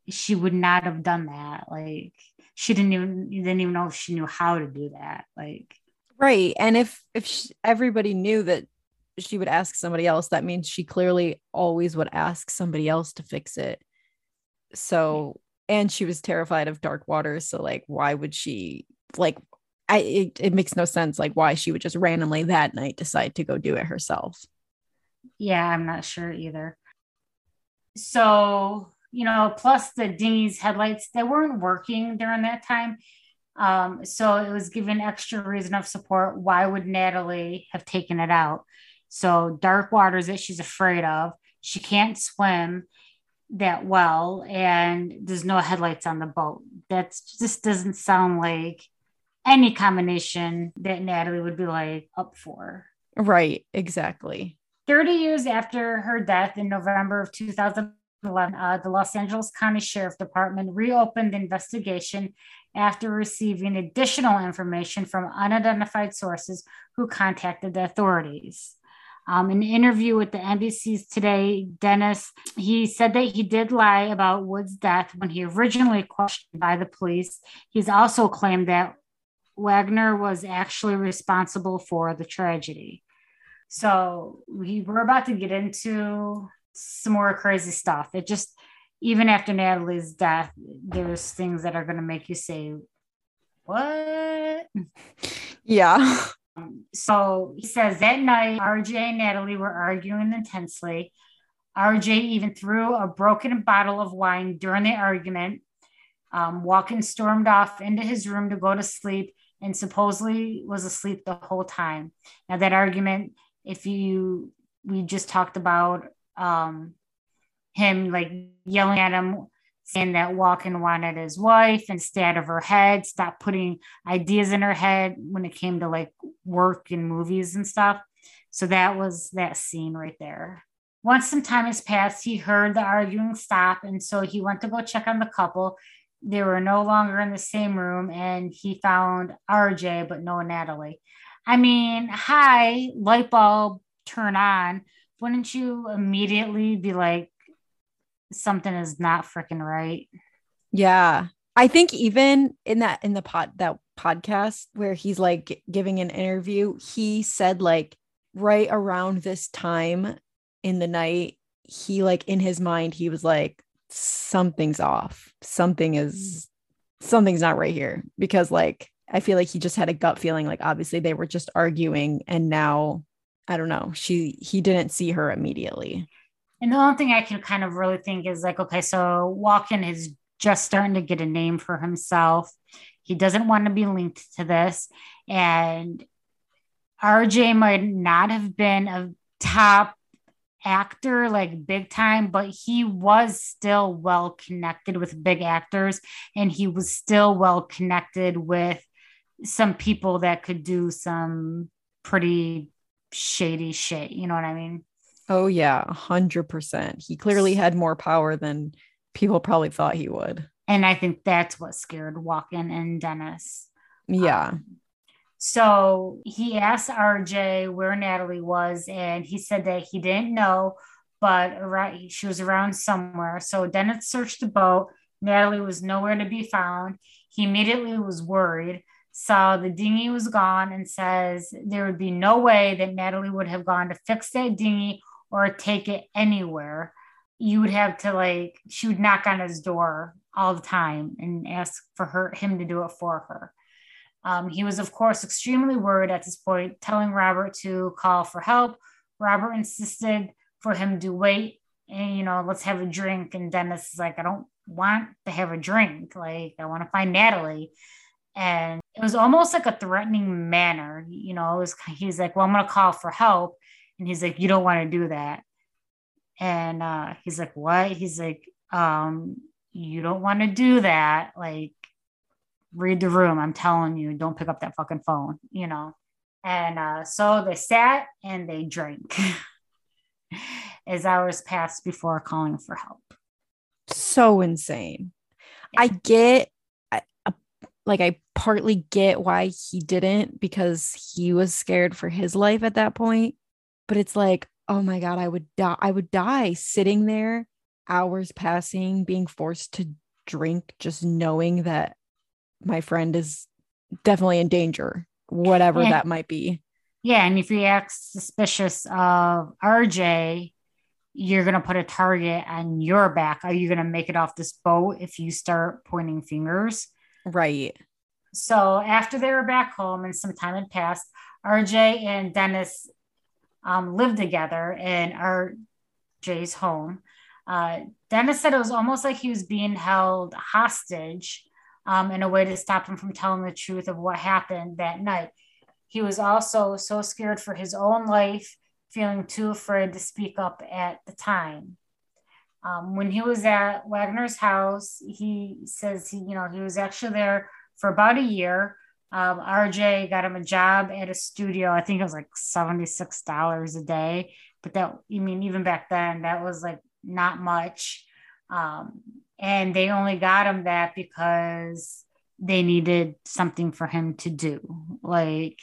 she would not have done that. Like, she didn't even didn't even know if she knew how to do that. Like, right. And if if she, everybody knew that she would ask somebody else, that means she clearly always would ask somebody else to fix it. So, and she was terrified of dark waters. So, like, why would she? Like, I it, it makes no sense. Like, why she would just randomly that night decide to go do it herself. Yeah, I'm not sure either. So, you know, plus the dinghy's headlights, they weren't working during that time. Um, so it was given extra reason of support. Why would Natalie have taken it out? So dark waters that she's afraid of. She can't swim that well, and there's no headlights on the boat. That just doesn't sound like any combination that Natalie would be like up for. Right, exactly. thirty years after her death in November of two thousand eleven, Uh, the Los Angeles County Sheriff Department reopened the investigation after receiving additional information from unidentified sources who contacted the authorities. Um, in an interview with the N B C's Today, Dennis, he said that he did lie about Wood's death when he originally questioned by the police. He's also claimed that Wagner was actually responsible for the tragedy. So we were about to get into some more crazy stuff. It just, even after Natalie's death, there's things that are going to make you say, what? Yeah. Um, so he says that night, R J and Natalie were arguing intensely. R J even threw a broken bottle of wine during the argument. Um, Walken stormed off into his room to go to sleep and supposedly was asleep the whole time. Now that argument, if you, we just talked about um him like yelling at him, saying that Walken wanted his wife and stay out of her head, stop putting ideas in her head when it came to like work and movies and stuff. So that was that scene right there. Once some time has passed, he heard the arguing stop, and so he went to go check on the couple. They were no longer in the same room, and he found R J but no Natalie. I mean, hi, light bulb turn on. Wouldn't you immediately be like, something is not freaking right? Yeah. I think even in that, in the pod, that podcast where he's like giving an interview, he said like right around this time in the night, he like in his mind, he was like, something's off. Something is, something's not right here. Because like, I feel like he just had a gut feeling, like obviously they were just arguing, and now I don't know. She, he didn't see her immediately. And the only thing I can kind of really think is like, okay, so Walken is just starting to get a name for himself. He doesn't want to be linked to this. And R J might not have been a top actor, like big time, but he was still well connected with big actors. And he was still well connected with some people that could do some pretty shady shit, you know what I mean? Oh yeah, a hundred percent. He clearly had more power than people probably thought he would. And I think that's what scared Walken and Dennis. Yeah. Um, so he asked R J where Natalie was, and he said that he didn't know, but right, she was around somewhere. So Dennis searched the boat. Natalie was nowhere to be found. He immediately was worried. So the dinghy was gone, and says there would be no way that Natalie would have gone to fix that dinghy or take it anywhere. You would have to, like, she would knock on his door all the time and ask for her, him to do it for her. Um, he was, of course, extremely worried at this point, telling Robert to call for help. Robert insisted for him to wait and, you know, let's have a drink. And Dennis is like, I don't want to have a drink. Like, I want to find Natalie. And it was almost like a threatening manner. You know, it was, he's like, well, I'm going to call for help. And he's like, you don't want to do that. And uh, he's like, what? He's like, um, you don't want to do that. Like, read the room. I'm telling you, don't pick up that fucking phone, you know? And uh, so they sat and they drank as hours passed before calling for help. So insane. Yeah. I get, I, like, I partly get why he didn't, because he was scared for his life at that point. But it's like, oh my God, I would die. I would die sitting there, hours passing, being forced to drink, just knowing that my friend is definitely in danger, whatever yeah. that might be. Yeah. And if you act suspicious of R J, you're going to put a target on your back. Are you going to make it off this boat if you start pointing fingers? Right. So after they were back home and some time had passed, R J and Dennis um, lived together in R J's home. Uh, Dennis said it was almost like he was being held hostage. Um, in a way to stop him from telling the truth of what happened that night. He was also so scared for his own life, feeling too afraid to speak up at the time. Um, when he was at Wagner's house, he says, he, you know, he was actually there for about a year. Um, R J got him a job at a studio. I think it was like seventy-six dollars a day, but that, I mean, even back then that was like not much. Um, And they only got him that because they needed something for him to do. Like,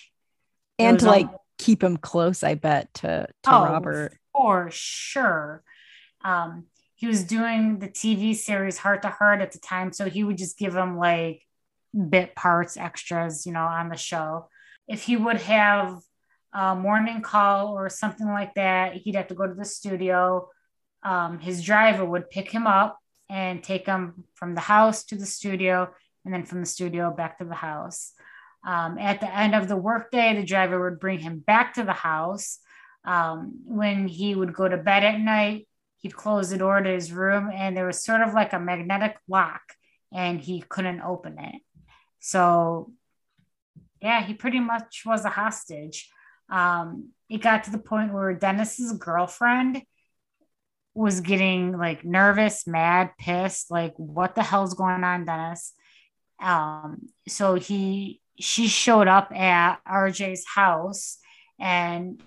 and to like only- keep him close, I bet, to, to oh, Robert. For sure. Um, he was doing the T V series Heart to Heart at the time. So he would just give him like bit parts, extras, you know, on the show. If he would have a morning call or something like that, he'd have to go to the studio. Um, his driver would pick him up and take him from the house to the studio, and then from the studio back to the house. Um, at the end of the workday, the driver would bring him back to the house. Um, when he would go to bed at night, he'd close the door to his room, and there was sort of like a magnetic lock, and he couldn't open it. So, yeah, he pretty much was a hostage. Um, it got to the point where Dennis's girlfriend was getting like nervous, mad, pissed, like what the hell's going on, Dennis? Um, so he, she showed up at R J's house, and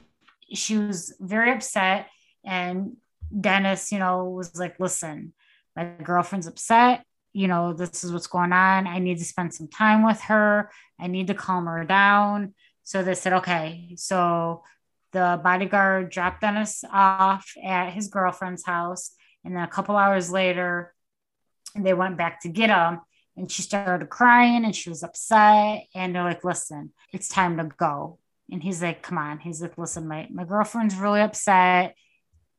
she was very upset. And Dennis, you know, was like, listen, my girlfriend's upset. You know, this is what's going on. I need to spend some time with her. I need to calm her down. So they said, okay. So the bodyguard dropped Dennis off at his girlfriend's house. And then a couple hours later, they went back to get him, and she started crying and she was upset. And they're like, listen, it's time to go. And he's like, come on. He's like, listen, my, my girlfriend's really upset.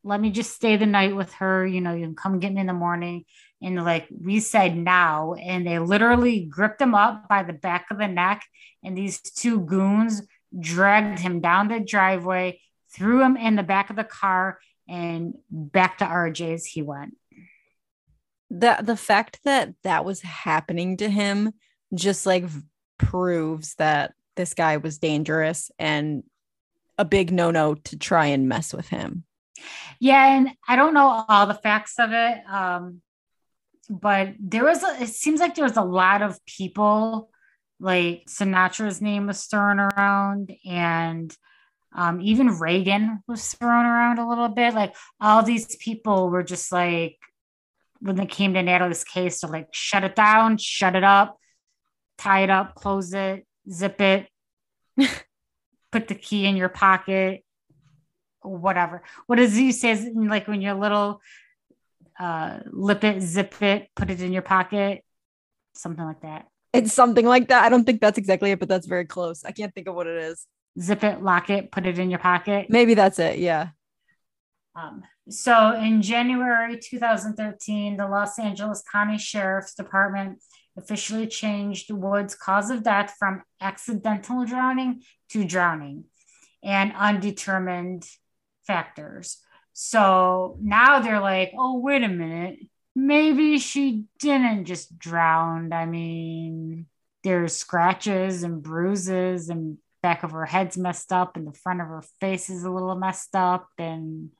Let me just stay the night with her. You know, you can come get me in the morning. And they're like, we said now. And they literally gripped him up by the back of the neck. And these two goons dragged him down the driveway, threw him in the back of the car, and back to R J's he went. The the fact that that was happening to him just like proves that this guy was dangerous and a big no-no to try and mess with him. Yeah. And I don't know all the facts of it. Um, but there was, a, it seems like there was a lot of people. Like Sinatra's name was thrown around, and um, even Reagan was thrown around a little bit. Like all these people were just like, when they came to Natalie's case, to like, shut it down, shut it up, tie it up, close it, zip it, put the key in your pocket, whatever. What does he say? Like when you're little, uh, lip it, zip it, put it in your pocket, something like that. It's something like that. I don't think that's exactly it, but that's very close. I can't think of what it is. Zip it, lock it, put it in your pocket. Maybe that's it. Yeah. Um, so in January two thousand thirteen, the Los Angeles County Sheriff's Department officially changed Wood's cause of death from accidental drowning to drowning and undetermined factors. So now they're like, oh, wait a minute. Maybe she didn't just drown. I mean, there's scratches and bruises and back of her head's messed up and the front of her face is a little messed up and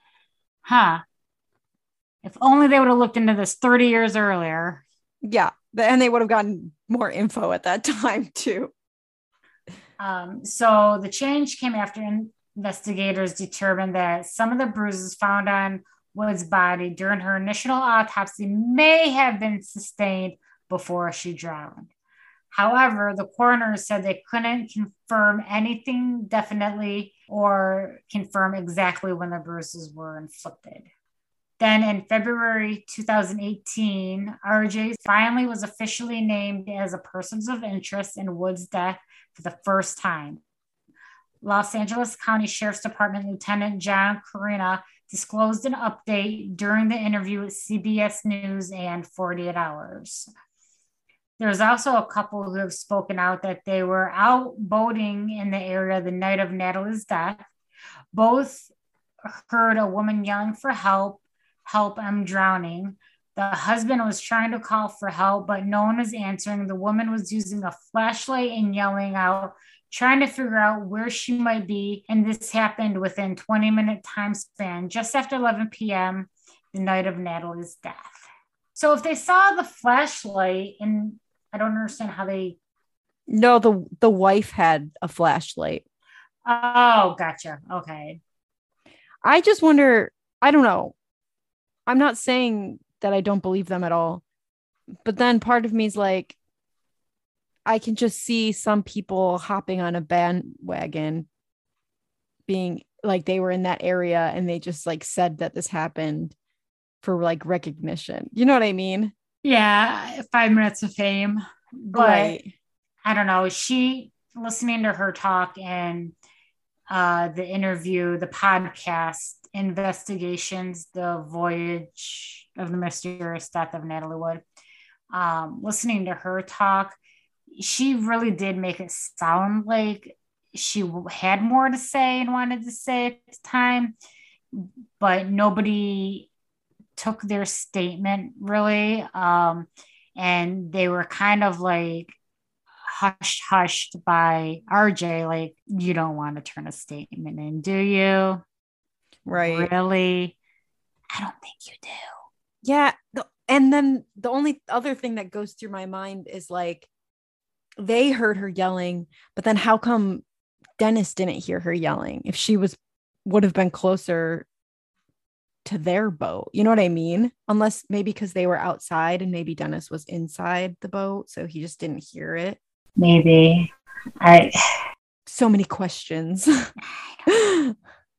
huh. If only they would have looked into this thirty years earlier. Yeah. And they would have gotten more info at that time too. Um, so the change came after investigators determined that some of the bruises found on Wood's body during her initial autopsy may have been sustained before she drowned. However, the coroner said they couldn't confirm anything definitely or confirm exactly when the bruises were inflicted. Then in February two thousand eighteen, R J finally was officially named as a person of interest in Wood's death for the first time. Los Angeles County Sheriff's Department Lieutenant John Carina disclosed an update during the interview with C B S News and forty-eight hours. There's also a couple who have spoken out that they were out boating in the area the night of Natalie's death. Both heard a woman yelling for help, help, I'm drowning. The husband was trying to call for help, but no one was answering. The woman was using a flashlight and yelling out, trying to figure out where she might be. And this happened within twenty minute time span, just after eleven p.m., the night of Natalie's death. So if they saw the flashlight and I don't understand how they. No, the, the wife had a flashlight. Oh, gotcha. Okay. I just wonder, I don't know. I'm not saying that I don't believe them at all, but then part of me is like, I can just see some people hopping on a bandwagon being like, they were in that area and they just like said that this happened for like recognition. You know what I mean? Yeah, five minutes of fame. But right. I don't know. She, listening to her talk and uh, the interview, the podcast, Investigations, The Voyage of the Mysterious Death of Natalie Wood, um, listening to her talk, she really did make it sound like she had more to say and wanted to say at the time, but nobody took their statement really. Um, and they were kind of like hushed, hushed by R J. Like, you don't want to turn a statement in, do you? Right. Really? I don't think you do. Yeah. The, and then the only other thing that goes through my mind is like, they heard her yelling, but then how come Dennis didn't hear her yelling if she was would have been closer to their boat? You know what I mean? Unless maybe because they were outside and maybe Dennis was inside the boat, so he just didn't hear it. Maybe. I so many questions.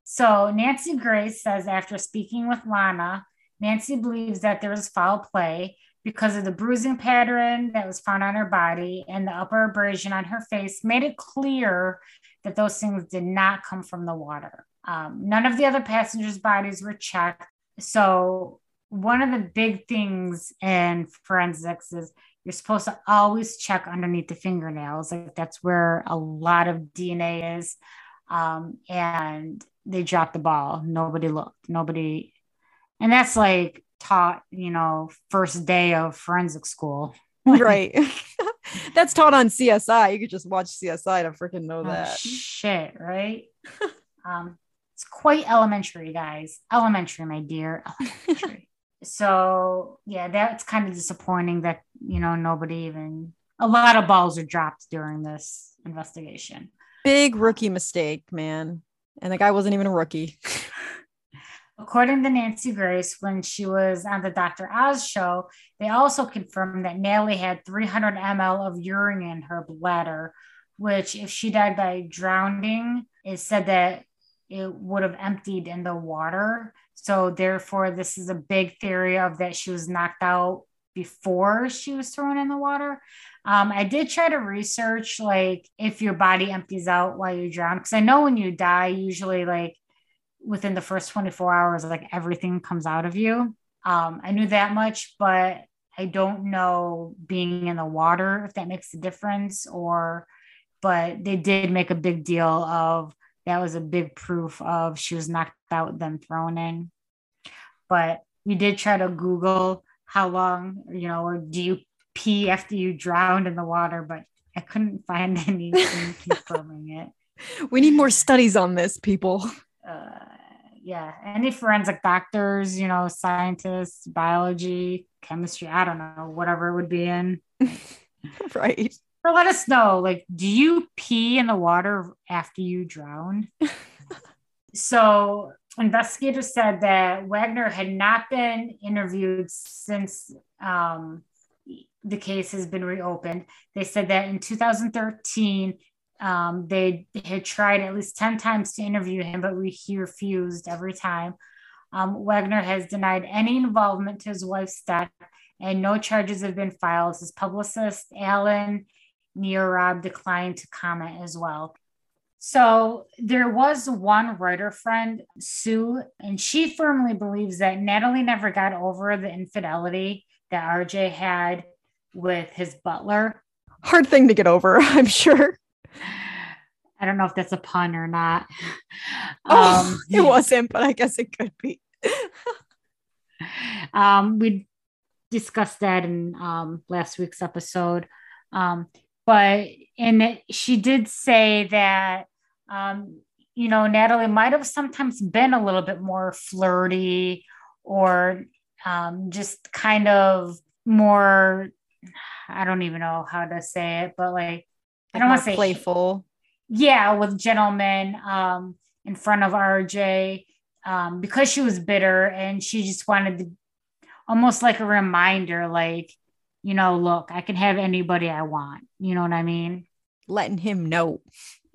So Nancy Grace says after speaking with Lana, Nancy believes that there was foul play because of the bruising pattern that was found on her body and the upper abrasion on her face made it clear that those things did not come from the water. Um, none of the other passengers' bodies were checked. So one of the big things in forensics is you're supposed to always check underneath the fingernails. Like that's where a lot of D N A is. Um, and they dropped the ball. Nobody looked, nobody. And that's like, taught, you know, first day of forensic school. Right. That's taught on C S I. You could just watch C S I to freaking know oh, that. Shit, right? um, it's quite elementary, guys. Elementary, my dear. Elementary. So, yeah, that's kind of disappointing that, you know, nobody even, a lot of balls are dropped during this investigation. Big rookie mistake, man. And the guy wasn't even a rookie. According to Nancy Grace, when she was on the Doctor Oz show, they also confirmed that Natalie had three hundred milliliters of urine in her bladder, which if she died by drowning, it said that it would have emptied in the water. So therefore, this is a big theory of that she was knocked out before she was thrown in the water. Um, I did try to research, like, if your body empties out while you drown, because I know when you die, usually, like, within the first twenty-four hours, like, everything comes out of you. Um, I knew that much, but I don't know being in the water, if that makes a difference, or, but they did make a big deal of, that was a big proof of she was knocked out, then thrown in. But we did try to Google how long, you know, or do you pee after you drowned in the water? But I couldn't find anything confirming it. We need more studies on this, people. Uh, yeah. Any forensic doctors, you know, scientists, biology, chemistry, I don't know, whatever it would be in. Right. Or let us know, like, do you pee in the water after you drown? So investigators said that Wagner had not been interviewed since um, the case has been reopened. They said that in two thousand thirteen, um, they had tried at least ten times to interview him, but he refused every time. Um, Wagner has denied any involvement to his wife's death, and no charges have been filed. His publicist, Alan Neorob, declined to comment as well. So there was one writer friend, Sue, and she firmly believes that Natalie never got over the infidelity that R J had with his butler. Hard thing to get over, I'm sure. I don't know if that's a pun or not. Oh, um, it wasn't, but I guess it could be. um, we discussed that in um, last week's episode. Um, But, and she did say that, um, you know, Natalie might have sometimes been a little bit more flirty or um, just kind of more, I don't even know how to say it, but like, I don't want to say playful. Yeah. With gentlemen um, in front of R J um, because she was bitter and she just wanted to, almost like a reminder, like, you know, look, I can have anybody I want. You know what I mean? Letting him know.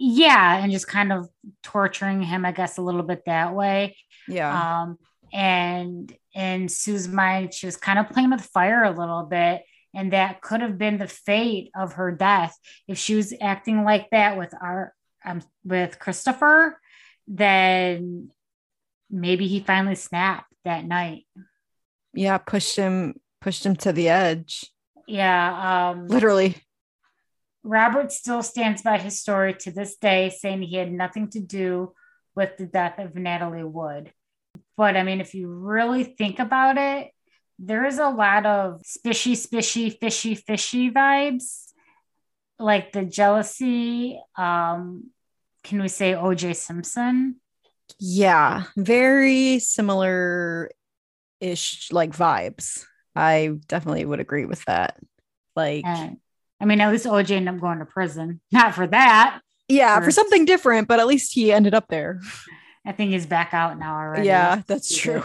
Yeah. And just kind of torturing him, I guess, a little bit that way. Yeah. Um, and in Sue's mind, she was kind of playing with fire a little bit. And that could have been the fate of her death. If she was acting like that with our, um, with Christopher, then maybe he finally snapped that night. Yeah. Pushed him, pushed him to the edge. Yeah. Um, Literally. Robert still stands by his story to this day, saying he had nothing to do with the death of Natalie Wood. But I mean, if you really think about it, there is a lot of spishy, spishy, fishy, fishy vibes. Like the jealousy. Um, can we say O J Simpson? Yeah. Very similar-ish like vibes. I definitely would agree with that. Like, and, I mean, at least O J ended up going to prison. Not for that. Yeah, for, for something different, but at least he ended up there. I think he's back out now already. Yeah, that's true.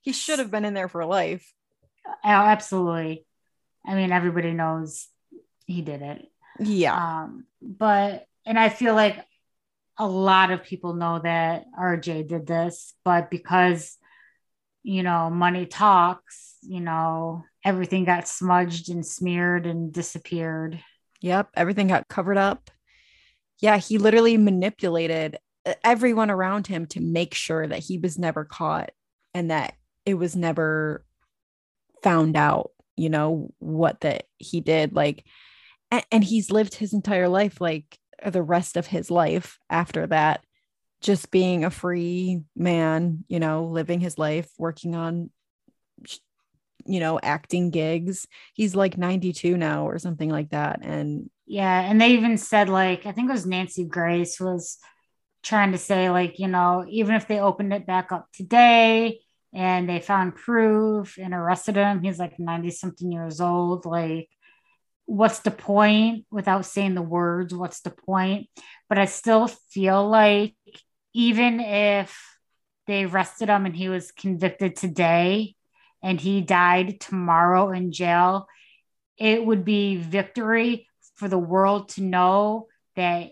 He should have been in there for life. Oh, absolutely. I mean, everybody knows he did it. Yeah. Um, but, and I feel like a lot of people know that R J did this, but because, you know, money talks, you know, everything got smudged and smeared and disappeared. Yep. Everything got covered up. Yeah. He literally manipulated everyone around him to make sure that he was never caught and that it was never found out, you know, what that he did. Like, and, and he's lived his entire life, like the rest of his life after that, just being a free man, you know, living his life, working on, you know, acting gigs. He's like ninety-two now or something like that. And yeah. And they even said, like, I think it was Nancy Grace was trying to say, like, you know, even if they opened it back up today and they found proof and arrested him, he's like ninety something years old. Like, what's the point without saying the words? What's the point? But I still feel like, even if they arrested him and he was convicted today and he died tomorrow in jail, it would be victory for the world to know that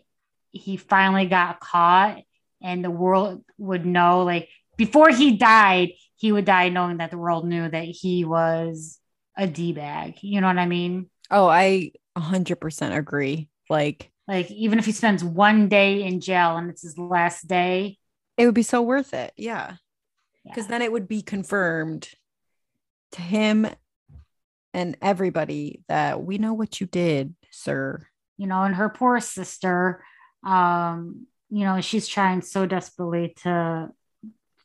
he finally got caught, and the world would know, like, before he died, he would die knowing that the world knew that he was a D-bag. You know what I mean? Oh, I one hundred percent agree. Like, like even if he spends one day in jail and it's his last day, it would be so worth it. Yeah. Because yeah. then it would be confirmed to him and everybody that we know what you did, sir. You know, and her poor sister, um, you know, she's trying so desperately to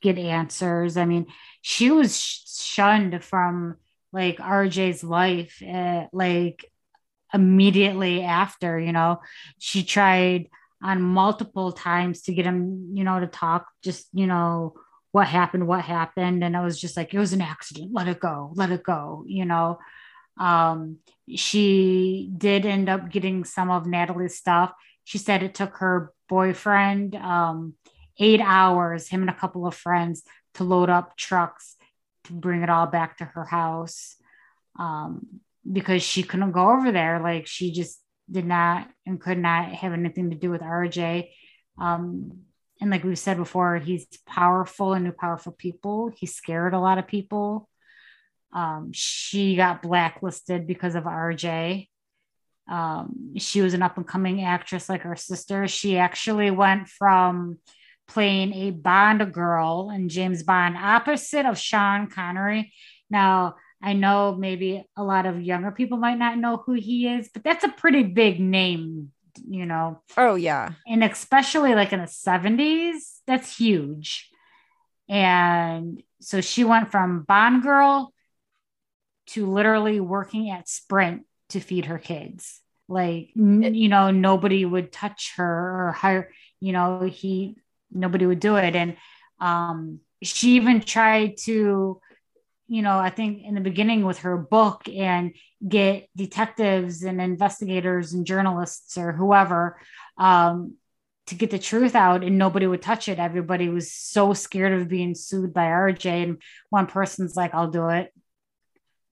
get answers. I mean, she was shunned from like R J's life, uh, like immediately after, you know, she tried on multiple times to get him, you know, to talk, just, you know, what happened, what happened. And I was just like, it was an accident. Let it go. Let it go. You know, um, she did end up getting some of Natalie's stuff. She said it took her boyfriend, um, eight hours, him and a couple of friends, to load up trucks to bring it all back to her house, um, because she couldn't go over there. Like, she just did not and could not have anything to do with R J. Um, and like we've said before, he's powerful and knew powerful people. He scared a lot of people. Um, she got blacklisted because of R J. Um, she was an up and coming actress like her sister. She actually went from playing a Bond girl in James Bond, opposite of Sean Connery. Now, I know maybe a lot of younger people might not know who he is, but that's a pretty big name, you know? Oh, yeah. And especially like in the seventies, that's huge. And so she went from Bond girl to literally working at Sprint to feed her kids. Like, n- you know, nobody would touch her or hire, you know, he... nobody would do it. And um, she even tried to, you know, I think in the beginning with her book, and get detectives and investigators and journalists or whoever um, to get the truth out, and nobody would touch it. Everybody was so scared of being sued by R J. And one person's like, I'll do it.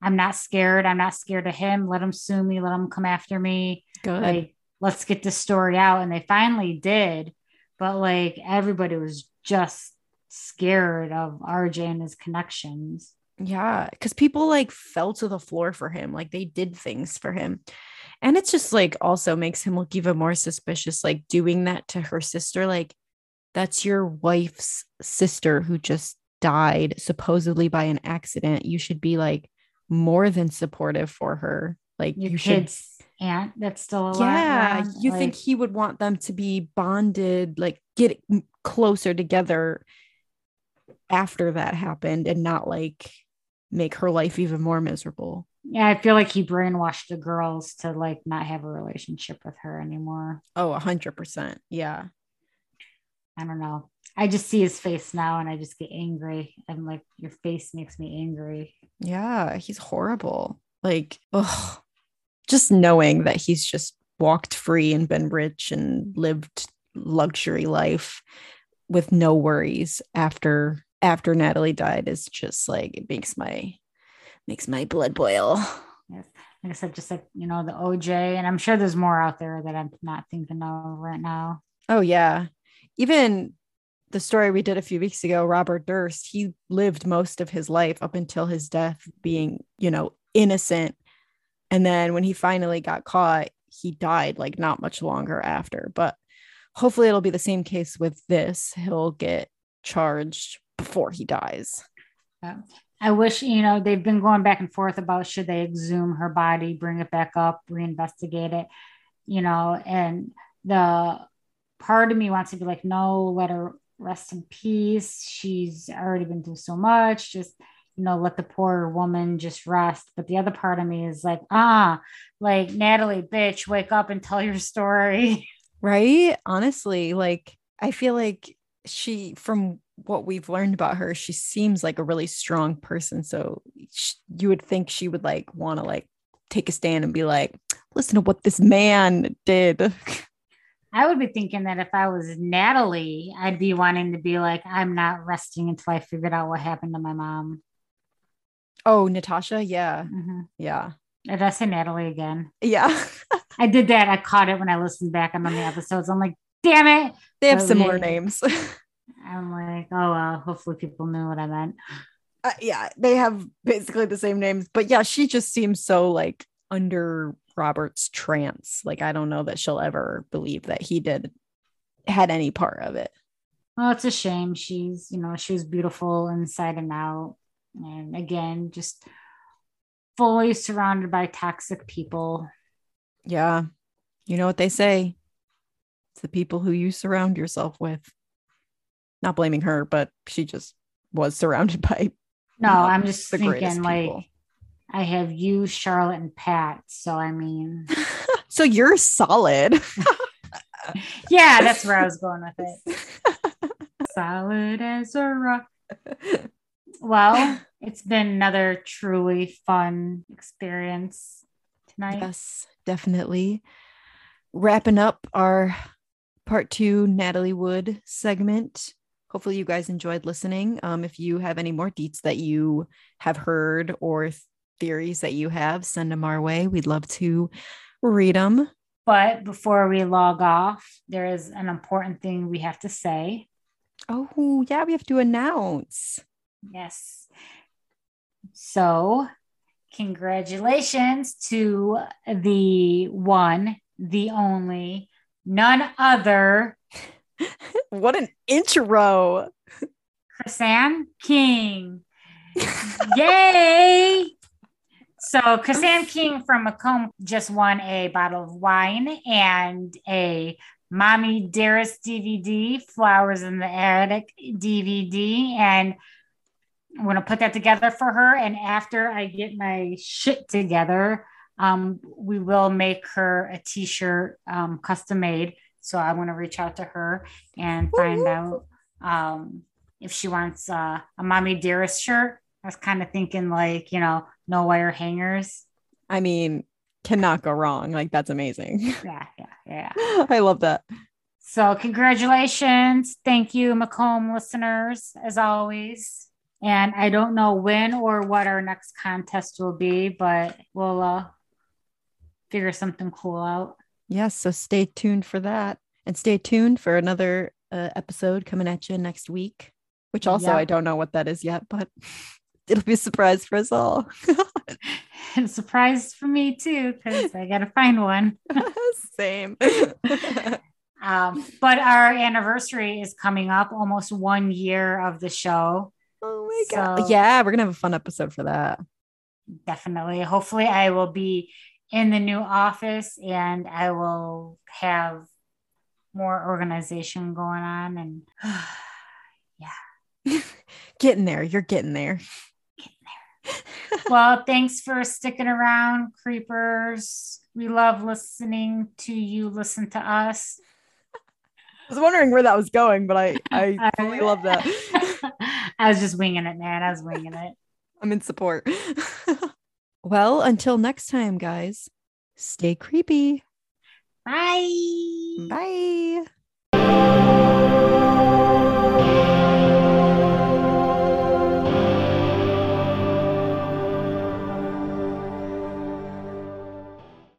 I'm not scared. I'm not scared of him. Let him sue me. Let him come after me. Good. Like, let's get this story out. And they finally did. But like, everybody was just scared of R J and his connections. Yeah, because people like fell to the floor for him. Like, they did things for him. And it's just like, also makes him look even more suspicious, like doing that to her sister. Like, that's your wife's sister who just died supposedly by an accident. You should be like more than supportive for her. Like, your you kids. should. Aunt that's still alive. Yeah, around. You like, think he would want them to be bonded, like get closer together after that happened, and not like make her life even more miserable. Yeah, I feel like he brainwashed the girls to like not have a relationship with her anymore. Oh, a hundred percent. Yeah. I don't know. I just see his face now and I just get angry. I'm like, your face makes me angry. Yeah, he's horrible. Like, ugh. Just knowing that he's just walked free and been rich and lived luxury life with no worries after after Natalie died is just like, it makes my makes my blood boil. Yes. Like I said, just like, you know, the O J, and I'm sure there's more out there that I'm not thinking of right now. Oh yeah. Even the story we did a few weeks ago, Robert Durst, he lived most of his life up until his death being, you know, innocent. And then when he finally got caught, he died like not much longer after. But hopefully it'll be the same case with this. He'll get charged before he dies. I wish, you know, they've been going back and forth about should they exhume her body, bring it back up, reinvestigate it, you know, and the part of me wants to be like, no, let her rest in peace. She's already been through so much. Just, you know, let the poor woman just rest. But the other part of me is like, ah, like, Natalie, bitch, wake up and tell your story. Right? Honestly, like, I feel like she, from what we've learned about her, she seems like a really strong person. So she, you would think she would like want to like take a stand and be like, listen to what this man did. I would be thinking that if I was Natalie, I'd be wanting to be like, I'm not resting until I figured out what happened to my mom. Oh, Natasha. Yeah. Mm-hmm. Yeah. Did I say Natalie again? Yeah. I did that. I caught it when I listened back on the episodes. I'm like, damn it. They have but similar like, names. I'm like, oh, well, hopefully people knew what I meant. Uh, yeah. They have basically the same names, but yeah, she just seems so like under Robert's trance. Like, I don't know that she'll ever believe that he did had any part of it. Well, it's a shame. She's, you know, she was beautiful inside and out. And again, just fully surrounded by toxic people. Yeah. You know what they say? It's the people who you surround yourself with. Not blaming her, but she just was surrounded by. No, um, I'm just thinking like I have you, Charlotte, and Pat. So I mean, so you're solid. Yeah, that's where I was going with it. Solid as a rock. Well, it's been another truly fun experience tonight. Yes, definitely. Wrapping up our part two Natalie Wood segment. Hopefully you guys enjoyed listening. Um, if you have any more deets that you have heard or th- theories that you have, send them our way. We'd love to read them. But before we log off, there is an important thing we have to say. Oh, yeah, we have to announce. Yes. So congratulations to the one, the only, none other. What an intro. Chris-Ann King. Yay. So Chris-Ann King from Macomb just won a bottle of wine and a Mommy Dearest D V D, Flowers in the Attic D V D, and I'm going to put that together for her. And after I get my shit together, um, we will make her a t-shirt um, custom made. So I want to reach out to her and find Ooh. out um, if she wants uh, a Mommy Dearest shirt. I was kind of thinking like, you know, no wire hangers. I mean, cannot go wrong. Like, that's amazing. Yeah, yeah, yeah. I love that. So congratulations. Thank you, Macomb listeners, as always. And I don't know when or what our next contest will be, but we'll uh, figure something cool out. Yes. So stay tuned for that, and stay tuned for another uh, episode coming at you next week, which also yep. I don't know what that is yet, but it'll be a surprise for us all. And a surprise for me too, because I got to find one. Same. um, but our anniversary is coming up, almost one year of the show. Oh my God. So, yeah, we're going to have a fun episode for that. Definitely. Hopefully I will be in the new office and I will have more organization going on, and yeah. Getting there. You're getting there. Getting there. Well, thanks for sticking around, creepers. We love listening to you listen to us. I was wondering where that was going, but I, I fully love that. I was just winging it, man. I was winging it. I'm in support. Well, until next time, guys, stay creepy. Bye. Bye.